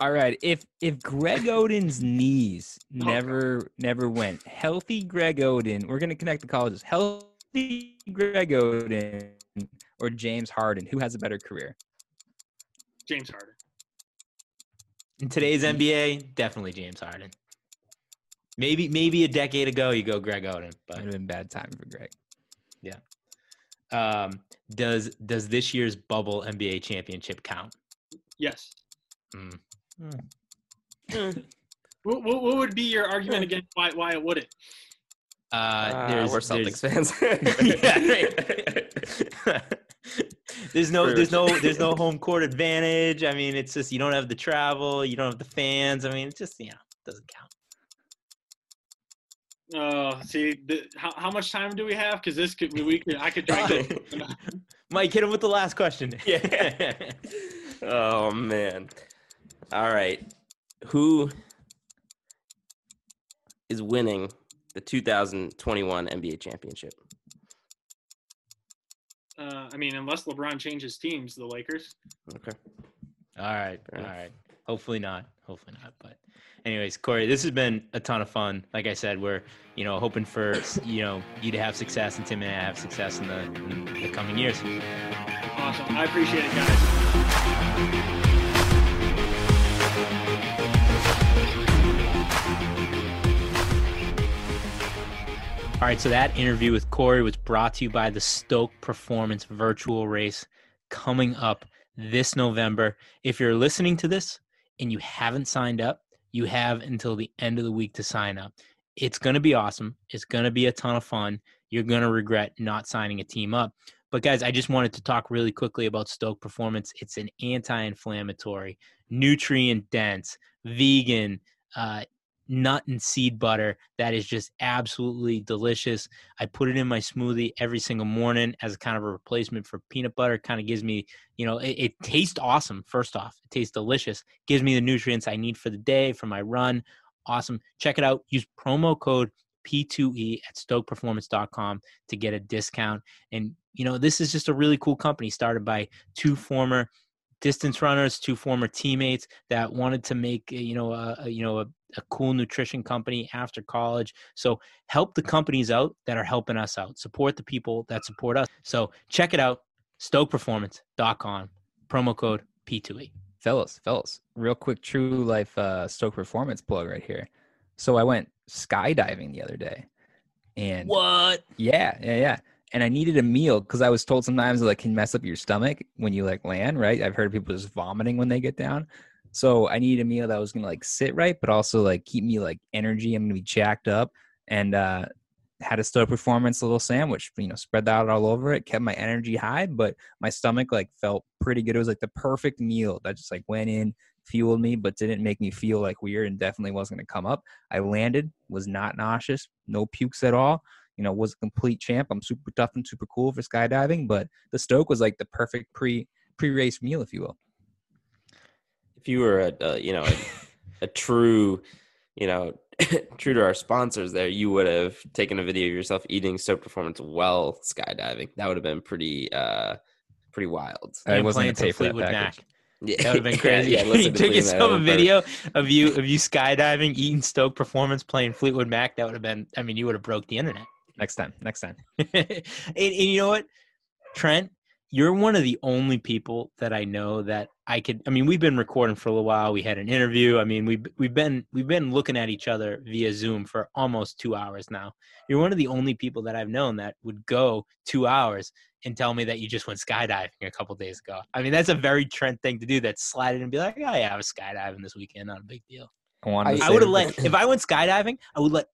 All right. If Greg Oden's knees never went, healthy Greg Oden, we're going to connect the colleges. Healthy Greg Oden or James Harden, who has a better career? James Harden. In today's NBA, definitely James Harden. Maybe a decade ago, you go Greg Oden, but it would have been bad time for Greg. Yeah. Does this year's bubble NBA championship count? Yes. What would be your argument against why it wouldn't? We're Celtics fans. Yeah, right. There's no home court advantage. I mean, it's just you don't have the travel, you don't have the fans. I mean, it's just it doesn't count. How much time do we have? Because this I could try to. Mike, hit him with the last question. Yeah. Oh man. All right. Who is winning the 2021 NBA championship? I mean, unless LeBron changes teams, the Lakers. Okay. All right. Hopefully not. But anyways, Corey, this has been a ton of fun. Like I said, we're, hoping for, you to have success and Tim and I have success in the coming years. Awesome. I appreciate it, guys. All right. So that interview with Corey was brought to you by the Stoke Performance virtual race coming up this November. If you're listening to this and you haven't signed up, you have until the end of the week to sign up. It's going to be awesome. It's going to be a ton of fun. You're going to regret not signing a team up. But guys, I just wanted to talk really quickly about Stoke Performance. It's an anti-inflammatory, nutrient-dense, vegan, nut and seed butter that is just absolutely delicious. I put it in my smoothie every single morning as a kind of a replacement for peanut butter. It kind of gives me, it tastes awesome. First off, it tastes delicious. It gives me the nutrients I need for the day, for my run. Awesome. Check it out. Use promo code P2E at stokeperformance.com to get a discount. And, this is just a really cool company started by 2 former distance runners, 2 former teammates that wanted to make, a cool nutrition company after college. So help the companies out that are helping us out. Support the people that support us. So check it out, stokeperformance.com, promo code P2E. Fellas, real quick, true life Stoke Performance plug right here. So I went skydiving the other day. And what? Yeah. And I needed a meal because I was told sometimes it like can mess up your stomach when you like land, right? I've heard people just vomiting when they get down. So I needed a meal that was going to like sit right, but also like keep me like energy. I'm going to be jacked up, and had a Stoke Performance little sandwich, you know, spread that out all over it, kept my energy high, but my stomach like felt pretty good. It was like the perfect meal that just like went in, fueled me, but didn't make me feel like weird and definitely wasn't going to come up. I landed, was not nauseous, no pukes at all. You know, was a complete champ. I'm super tough and super cool for skydiving, but the Stoke was like the perfect pre-race meal, if you will. If you were a true, true to our sponsors there, you would have taken a video of yourself eating Stoke Performance while skydiving. That would have been pretty wild. I wasn't going to pay for that package. Yeah. That would have been crazy. Yeah, you took yourself a video of you skydiving, eating Stoke Performance, playing Fleetwood Mac. That would have been, I mean, you would have broke the internet. Next time. and you know what, Trent? You're one of the only people that I know that we've been recording for a little while. We had an interview. I mean, we've been looking at each other via Zoom for almost 2 hours now. You're one of the only people that I've known that would go 2 hours and tell me that you just went skydiving a couple of days ago. I mean, that's a very Trent thing to do. That slide in and be like, oh yeah, I was skydiving this weekend. Not a big deal. I would have if I went skydiving, I would let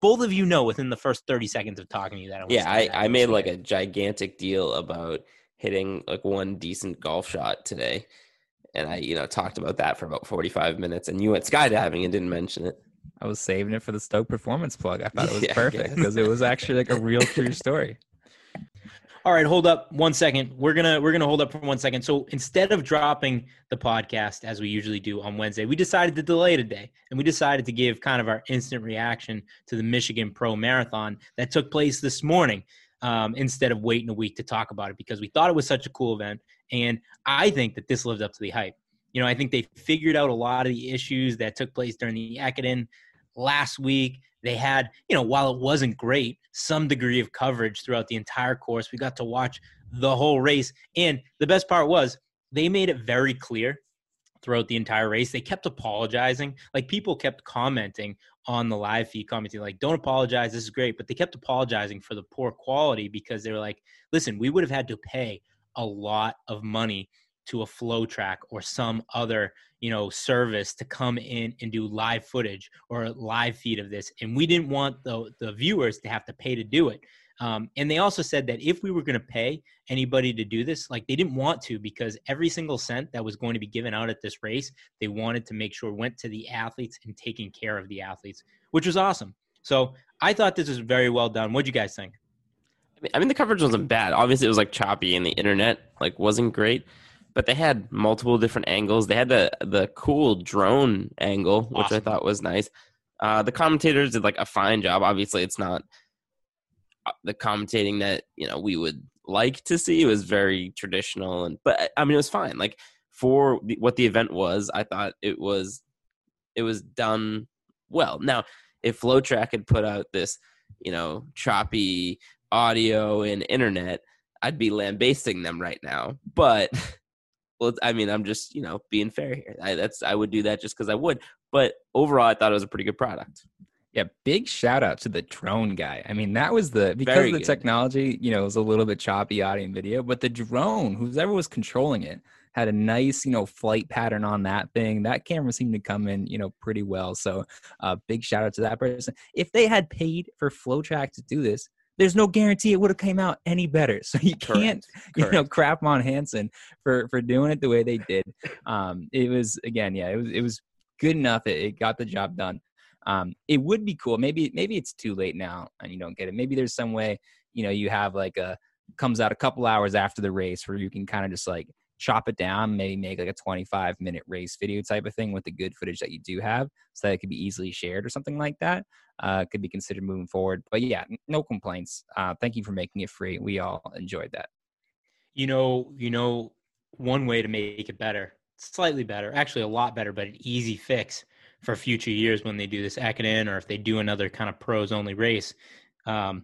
both of you know within the first 30 seconds of talking to you that I went skydiving. I made like a gigantic deal about hitting like one decent golf shot today. And I, talked about that for about 45 minutes, and you went skydiving and didn't mention it. I was saving it for the Stoke Performance plug. I thought it was perfect because it was actually like a real true story. All right, hold up 1 second. We're gonna hold up for 1 second. So instead of dropping the podcast as we usually do on Wednesday, we decided to delay today, and we decided to give kind of our instant reaction to the Michigan Pro Marathon that took place this morning. Instead of waiting a week to talk about it, because we thought it was such a cool event. And I think that this lived up to the hype. I think they figured out a lot of the issues that took place during the Acadin last week. They had, while it wasn't great, some degree of coverage throughout the entire course. We got to watch the whole race. And the best part was they made it very clear throughout the entire race. They kept apologizing. Like, people kept commenting on the live feed, commenting like, don't apologize, this is great. But they kept apologizing for the poor quality, because they were like, listen, we would have had to pay a lot of money to a flow track or some other, service to come in and do live footage or a live feed of this. And we didn't want the viewers to have to pay to do it. And they also said that if we were going to pay anybody to do this, like, they didn't want to, because every single cent that was going to be given out at this race, they wanted to make sure went to the athletes and taking care of the athletes, which was awesome. So I thought this was very well done. What'd you guys think? I mean, the coverage wasn't bad. Obviously, it was like choppy, and the internet like wasn't great, but they had multiple different angles. They had the cool drone angle, which awesome. I thought was nice. The commentators did like a fine job. Obviously, it's not the commentating that we would like to see. It was very traditional, but I mean, it was fine. Like, for what the event was, I thought it was done well. Now, if FlowTrack had put out this choppy audio and internet, I'd be lambasting them right now. But well, I mean, I'm just being fair here. I would do that just because I would. But overall, I thought it was a pretty good product. Yeah, big shout out to the drone guy. I mean, that was because of the technology, it was a little bit choppy audio and video, but the drone, whoever was controlling it, had a nice, flight pattern on that thing. That camera seemed to come in, pretty well. So big shout out to that person. If they had paid for FlowTrack to do this, there's no guarantee it would have came out any better. So you can't, crap on Hansen for doing it the way they did. It was, again, yeah, it was good enough. It got the job done. It would be cool. Maybe it's too late now and you don't get it. Maybe there's some way, you have like comes out a couple hours after the race where you can kind of just like chop it down, maybe make like a 25-minute race video type of thing with the good footage that you do have, so that it could be easily shared or something like that. Could be considered moving forward, but yeah, no complaints. Thank you for making it free. We all enjoyed that. One way to make it better, slightly better, actually a lot better, but an easy fix for future years when they do this academic or if they do another kind of pros only race, put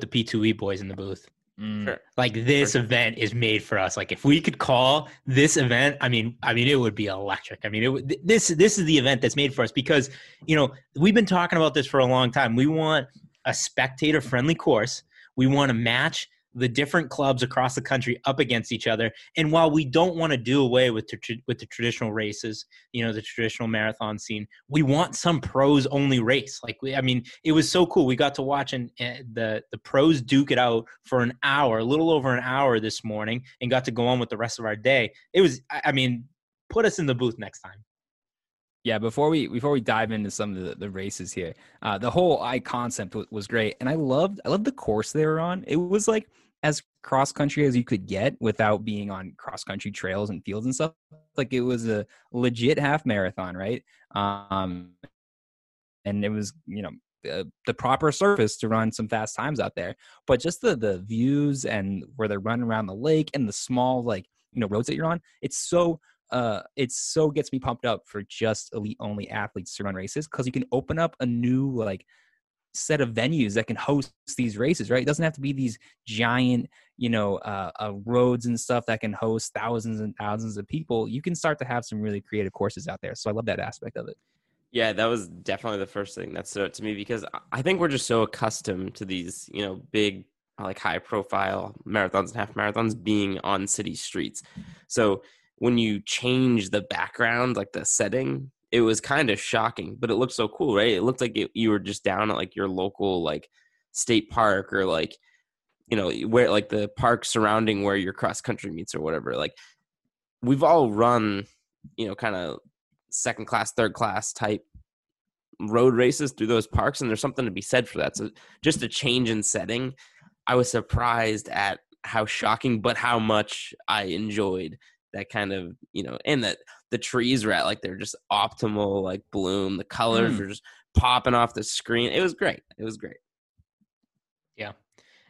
the P2E boys in the booth. Sure. Like this event is made for us. Like if we could call this event, I mean, it would be electric. I mean, this is the event that's made for us because, you know, we've been talking about this for a long time. We want a spectator friendly course. We want to match the different clubs across the country up against each other. And while we don't want to do away with the traditional races, you know, the traditional marathon scene, we want some pros only race. Like we, I mean, it was so cool. We got to watch the pros duke it out for an hour, a little over an hour this morning, and got to go on with the rest of our day. It was, I mean, put us in the booth next time. Yeah, before we dive into some of the races here, the whole eye concept was great, and I loved the course they were on. It was like as cross country as you could get without being on cross country trails and fields and stuff. Like it was a legit half marathon, right? And it was, you know, the proper surface to run some fast times out there, but just the views and where they're running around the lake and the small, like, you know, roads that you're on. It so gets me pumped up for just elite only athletes to run races, because you can open up a new like set of venues that can host these races, right? It doesn't have to be these giant, you know, roads and stuff that can host thousands and thousands of people. You can start to have some really creative courses out there. So I love that aspect of it. Yeah, that was definitely the first thing that stood out to me, because I think we're just so accustomed to these, you know, big, like high profile marathons and half marathons being on city streets. So when you change the background, like the setting, it was kind of shocking, but it looked so cool, right? It looked like you were just down at like your local, like state park, or like, you know, where like the park surrounding where your cross country meets or whatever. Like we've all run, you know, kind of second class, third class type road races through those parks. And there's something to be said for that. So just a change in setting, I was surprised at how shocking, but how much I enjoyed that kind of, you know, and that the trees were at like, they're just optimal, like bloom, the colors were just popping off the screen. It was great. It was great. Yeah.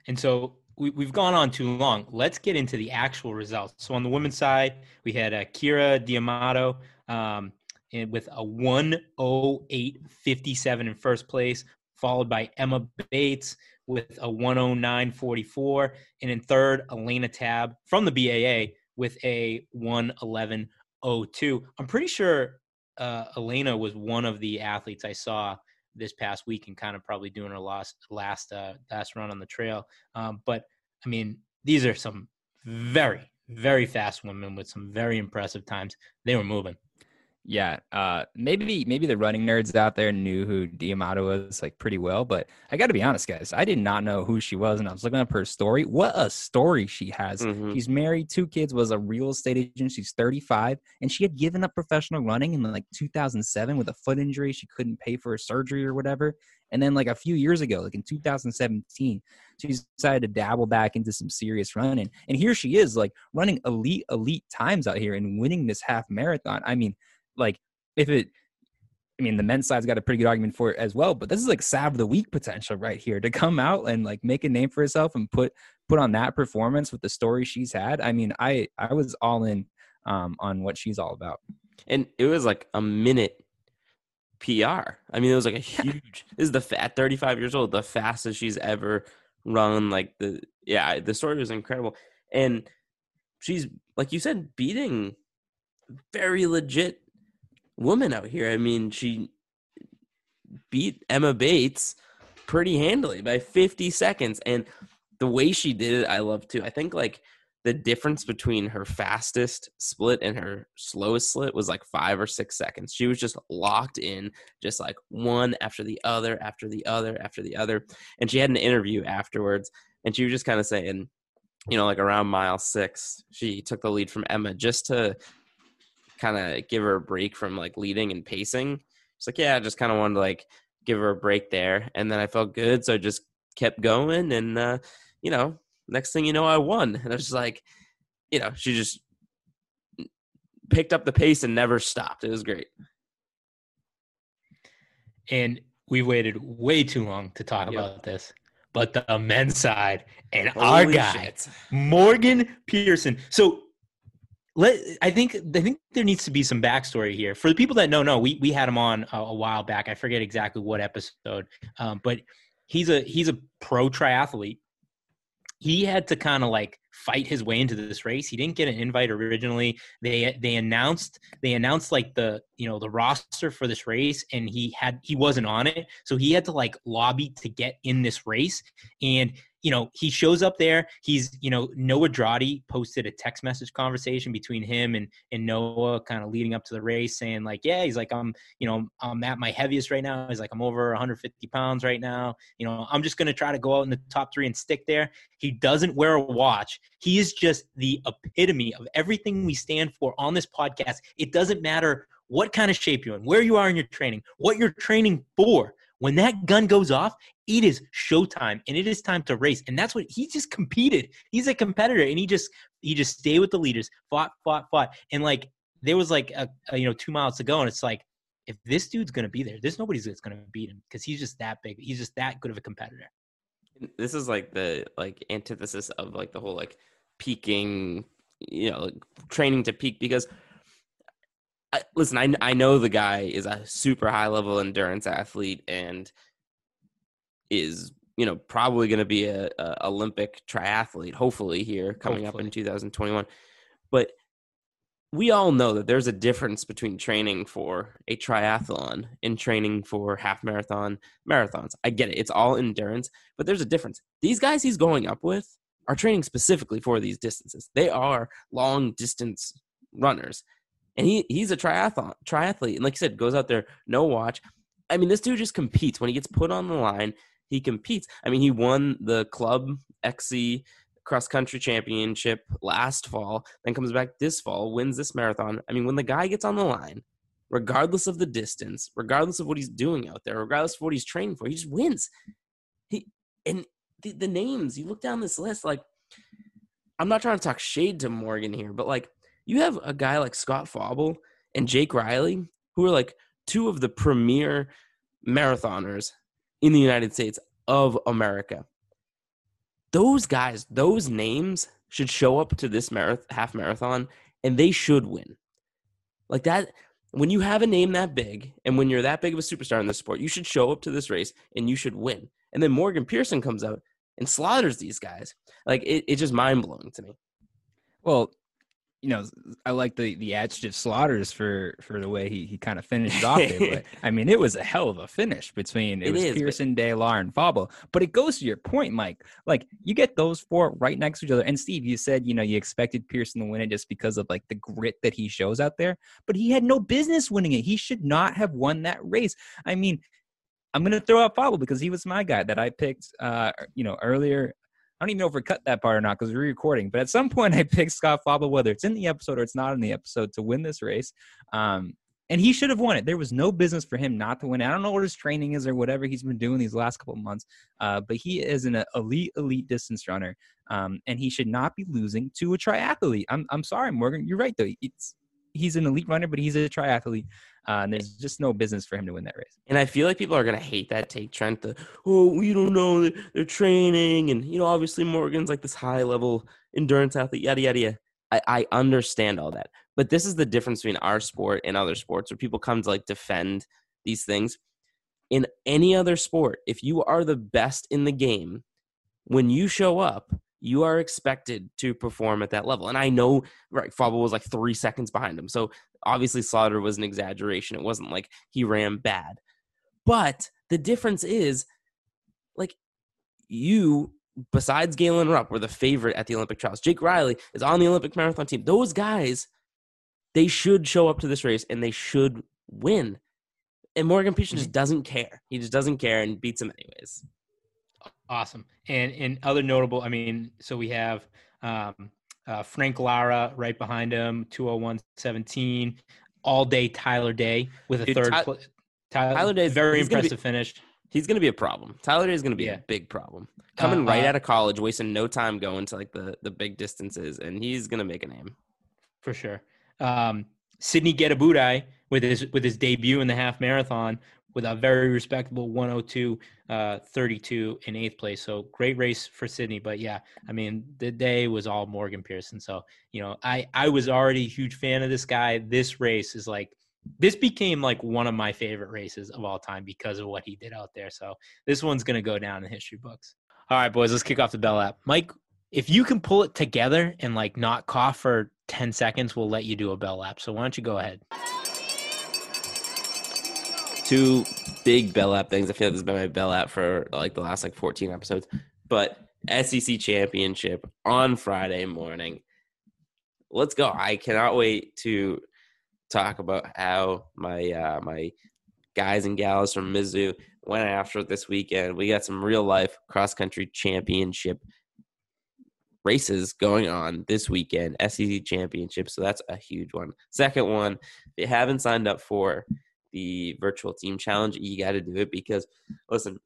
And so we've gone on too long. Let's get into the actual results. So on the women's side, we had Kira D'Amato, and with a 1:08:57 in first place, followed by Emma Bates with a 1:09:44, and in third, Elena Tabb from the BAA with a 1:11:02. I'm pretty sure Elena was one of the athletes I saw this past week and kind of probably doing her last run on the trail. But I mean, these are some very, very fast women with some very impressive times. They were moving. Yeah, maybe the running nerds out there knew who D'Amato was like pretty well, but I got to be honest, guys, I did not know who she was, and I was looking up her story. What a story she has! Mm-hmm. She's married, 2 kids, was a real estate agent. She's 35, and she had given up professional running in like 2007 with a foot injury. She couldn't pay for her surgery or whatever, and then like a few years ago, like in 2017, she decided to dabble back into some serious running, and here she is, like running elite times out here and winning this half marathon. I mean, like the men's side's got a pretty good argument for it as well, but this is like Sav of the Week potential right here to come out and like make a name for herself and put on that performance with the story she's had. I mean, I was all in on what she's all about. And it was like a minute PR. I mean, it was like a huge, this is at 35 years old, the fastest she's ever run. Like the story was incredible. And she's, like you said, beating very legit woman out here. I mean, she beat Emma Bates pretty handily by 50 seconds. And the way she did it, I love too. I think like the difference between her fastest split and her slowest split was like 5 or 6 seconds. She was just locked in, just like one after the other, after the other, after the other. And she had an interview afterwards, and she was just kind of saying, you know, like around mile 6, she took the lead from Emma just to kind of give her a break from like leading and pacing. It's like, yeah, I just kind of wanted to like give her a break there. And then I felt good, so I just kept going. And, you know, next thing you know, I won. And I was just like, you know, she just picked up the pace and never stopped. It was great. And we waited way too long to talk about this, but the men's side and holy our guy, shit, Morgan Pearson. So I think there needs to be some backstory here for the people that know. We had him on a while back. I forget exactly what episode, but he's a pro triathlete. He had to kind of like fight his way into this race. He didn't get an invite originally. They announced like the roster for this race, and he wasn't on it. So he had to like lobby to get in this race. And he shows up there. He's, Noah Drotti posted a text message conversation between him and Noah kind of leading up to the race, saying like, yeah, he's like, I'm at my heaviest right now. He's like, I'm over 150 pounds right now. I'm just going to try to go out in the top three and stick there. He doesn't wear a watch. He is just the epitome of everything we stand for on this podcast. It doesn't matter what kind of shape you're in, where you are in your training, what you're training for. When that gun goes off, it is showtime, and it is time to race. And that's what he just competed. He's a competitor, and he just stayed with the leaders, fought. And like, there was like a 2 miles to go. And it's like, if this dude's going to be there, there's nobody that's going to beat him, because he's just that big. He's just that good of a competitor. This is like the antithesis of like the whole like peaking, like training to peak, because listen, I know the guy is a super high-level endurance athlete and is, probably going to be a Olympic triathlete, hopefully, up in 2021. But we all know that there's a difference between training for a triathlon and training for half marathons. I get it. It's all endurance, but there's a difference. These guys he's going up with are training specifically for these distances. They are long-distance runners. And he's a triathlete. And like you said, goes out there, no watch. I mean, this dude just competes. When he gets put on the line, he competes. I mean, he won the Club XC cross-country championship last fall, then comes back this fall, wins this marathon. I mean, when the guy gets on the line, regardless of the distance, regardless of what he's doing out there, regardless of what he's training for, he just wins. And the names, you look down this list, like, I'm not trying to talk shade to Morgan here, but like, you have a guy like Scott Fauble and Jake Riley, who are like two of the premier marathoners in the United States of America. Those guys, those names should show up to this half marathon, and they should win. Like that, when you have a name that big, and when you're that big of a superstar in this sport, you should show up to this race, and you should win. And then Morgan Pearson comes out and slaughters these guys. Like, it's just mind-blowing to me. Well, I like the adjective slaughters for the way he kind of finished off it. But I mean, it was a hell of a finish between Pearson, De La, and Fauble. But it goes to your point, Mike. Like, you get those four right next to each other. And Steve, you said, you expected Pearson to win it just because of like the grit that he shows out there. But he had no business winning it. He should not have won that race. I mean, I'm going to throw out Fauble because he was my guy that I picked, earlier. I don't even know if we cut that part or not because we're recording. But at some point, I picked Scott Fauble, whether it's in the episode or it's not in the episode, to win this race. And he should have won it. There was no business for him not to win it. I don't know what his training is or whatever he's been doing these last couple of months. But he is an elite distance runner. And he should not be losing to a triathlete. I'm sorry, Morgan. You're right, though. He's an elite runner, but he's a triathlete. And there's just no business for him to win that race. And I feel like people are going to hate that take, Trent. We don't know. They're training. And, obviously Morgan's like this high-level endurance athlete, yada, yada, yada. I understand all that. But this is the difference between our sport and other sports where people come to, like, defend these things. In any other sport, if you are the best in the game, when you show up, you are expected to perform at that level. And I know, right, Fauble was like 3 seconds behind him. So obviously slaughter was an exaggeration. It wasn't like he ran bad. But the difference is, like, you, besides Galen Rupp, were the favorite at the Olympic trials. Jake Riley is on the Olympic marathon team. Those guys, they should show up to this race and they should win. And Morgan Pearson just doesn't care. He just doesn't care and beats him anyways. Awesome. And other notable, I mean, so we have Frank Lara right behind him, 2:01:17. All day Tyler Day with a third. Tyler Day, very impressive finish. He's going to be a problem. Tyler Day is going to be a big problem. Coming right out of college, wasting no time going to like the big distances, and he's going to make a name for sure. Sydney Gedabudai with his debut in the half marathon with a very respectable 102, 32 in 8th place. So great race for Sydney. But yeah, I mean, the day was all Morgan Pearson. So, you know, I was already a huge fan of this guy. This race is like, this became like one of my favorite races of all time because of what he did out there. So this one's going to go down in the history books. All right, boys, let's kick off the Bell app. Mike, if you can pull it together and like not cough for 10 seconds, we'll let you do a Bell app. So why don't you go ahead? Two big Bell app things. I feel like this has been my Bell app for like the last like 14 episodes, but SEC Championship on Friday morning. Let's go. I cannot wait to talk about how my my guys and gals from Mizzou went after it this weekend. We got some real life cross country championship races going on this weekend, SEC championship. So that's a huge one. Second one, if you haven't signed up for the virtual team challenge, you got to do it because listen,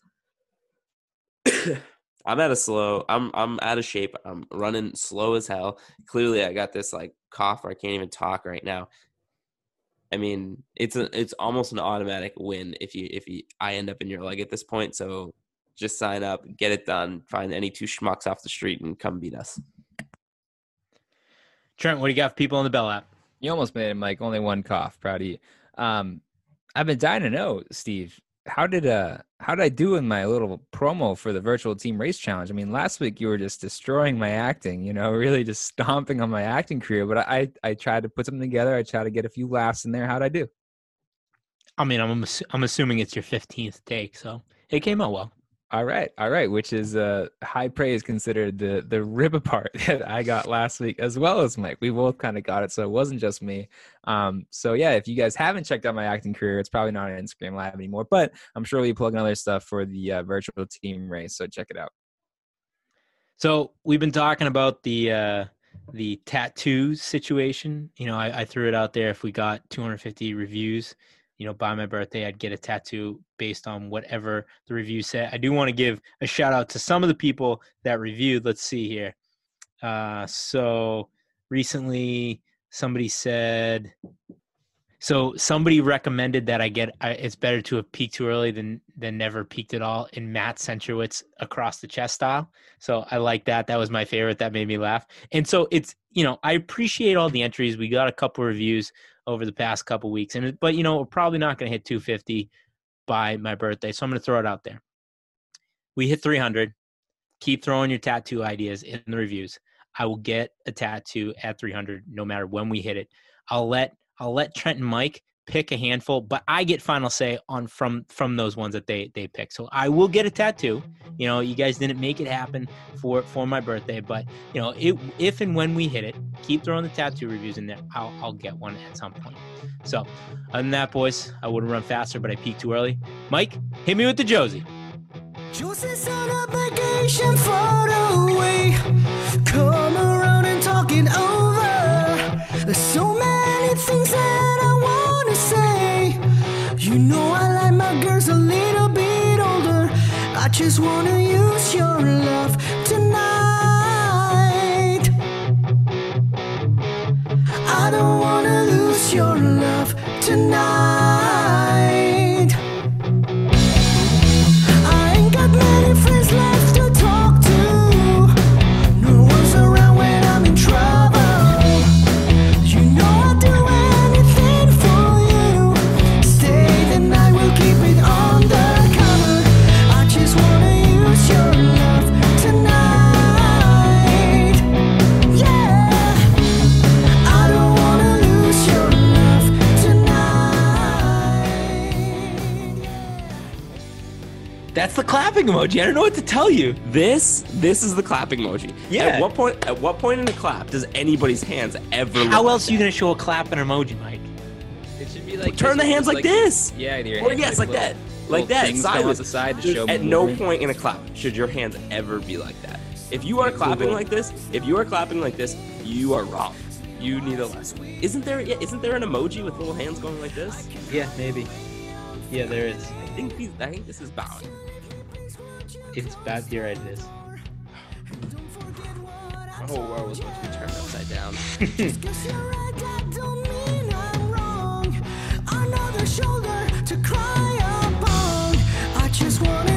I'm out of shape. I'm running slow as hell. Clearly I got this like cough where I can't even talk right now. I mean, it's almost an automatic win if I end up in your leg at this point. So just sign up, get it done, find any two schmucks off the street, and come beat us. Trent, what do you got for people on the Bell app? You almost made it, Mike. Only one cough. Proud of you. I've been dying to know, Steve. How did I do in my little promo for the virtual team race challenge? I mean, last week you were just destroying my acting, you know, really just stomping on my acting career. But I tried to put something together. I tried to get a few laughs in there. How'd I do? I mean, I'm assuming it's your 15th take, so it came out well. All right, which is high praise considered the rip apart that I got last week, as well as Mike. We both kind of got it, so it wasn't just me. So, yeah, if you guys haven't checked out my acting career, it's probably not on Instagram Live anymore, but I'm sure we'll be plugging other stuff for the virtual team race, so check it out. So we've been talking about the tattoo situation. You know, I threw it out there. If we got 250 reviews, you know, by my birthday, I'd get a tattoo based on whatever the review said. I do want to give a shout out to some of the people that reviewed. Let's see here. So recently somebody recommended that it's better to have peaked too early than never peaked at all in Matt Centrowitz across the chest style. So I like that. That was my favorite. That made me laugh. And so it's, you know, I appreciate all the entries. We got a couple reviews over the past couple weeks, but you know, we're probably not going to hit 250 by my birthday. So I'm going to throw it out there. We hit 300. Keep throwing your tattoo ideas in the reviews. I will get a tattoo at 300, no matter when we hit it. I'll let Trent and Mike pick a handful, but I get final say on from those ones that they pick. So I will get a tattoo. You know, you guys didn't make it happen for my birthday, but you know, if and when we hit it, keep throwing the tattoo reviews in there. I'll get one at some point. So other than that, boys, I would have run faster, but I peaked too early. Mike, hit me with the Josie. Josie's on a vacation far away. Come around and talk it over. There's so many things that I want. You know I like my girls a little bit older. I just wanna use your love tonight. I don't wanna lose your love tonight. I ain't got many friends left to talk to. No one's around when I'm in trouble. You know I do. That's the clapping emoji. I don't know what to tell you. This is the clapping emoji. Yeah. At what point in the clap does anybody's hands ever look? How else are you gonna show a clapping emoji, Mike? It should be like turn the hands like this. Yeah, either or yes, like that. Like that. Sideways. At no point in a clap should your hands ever be like that. If you are clapping like this, you are wrong. You need a lesson. Isn't there an emoji with little hands going like this? Yeah, maybe. Yeah, there is. I think this is bowing. It's bad here, it is. My whole world was supposed to be turned upside down. Just 'cause you're right, that don't mean I'm wrong. Another shoulder to cry upon. just want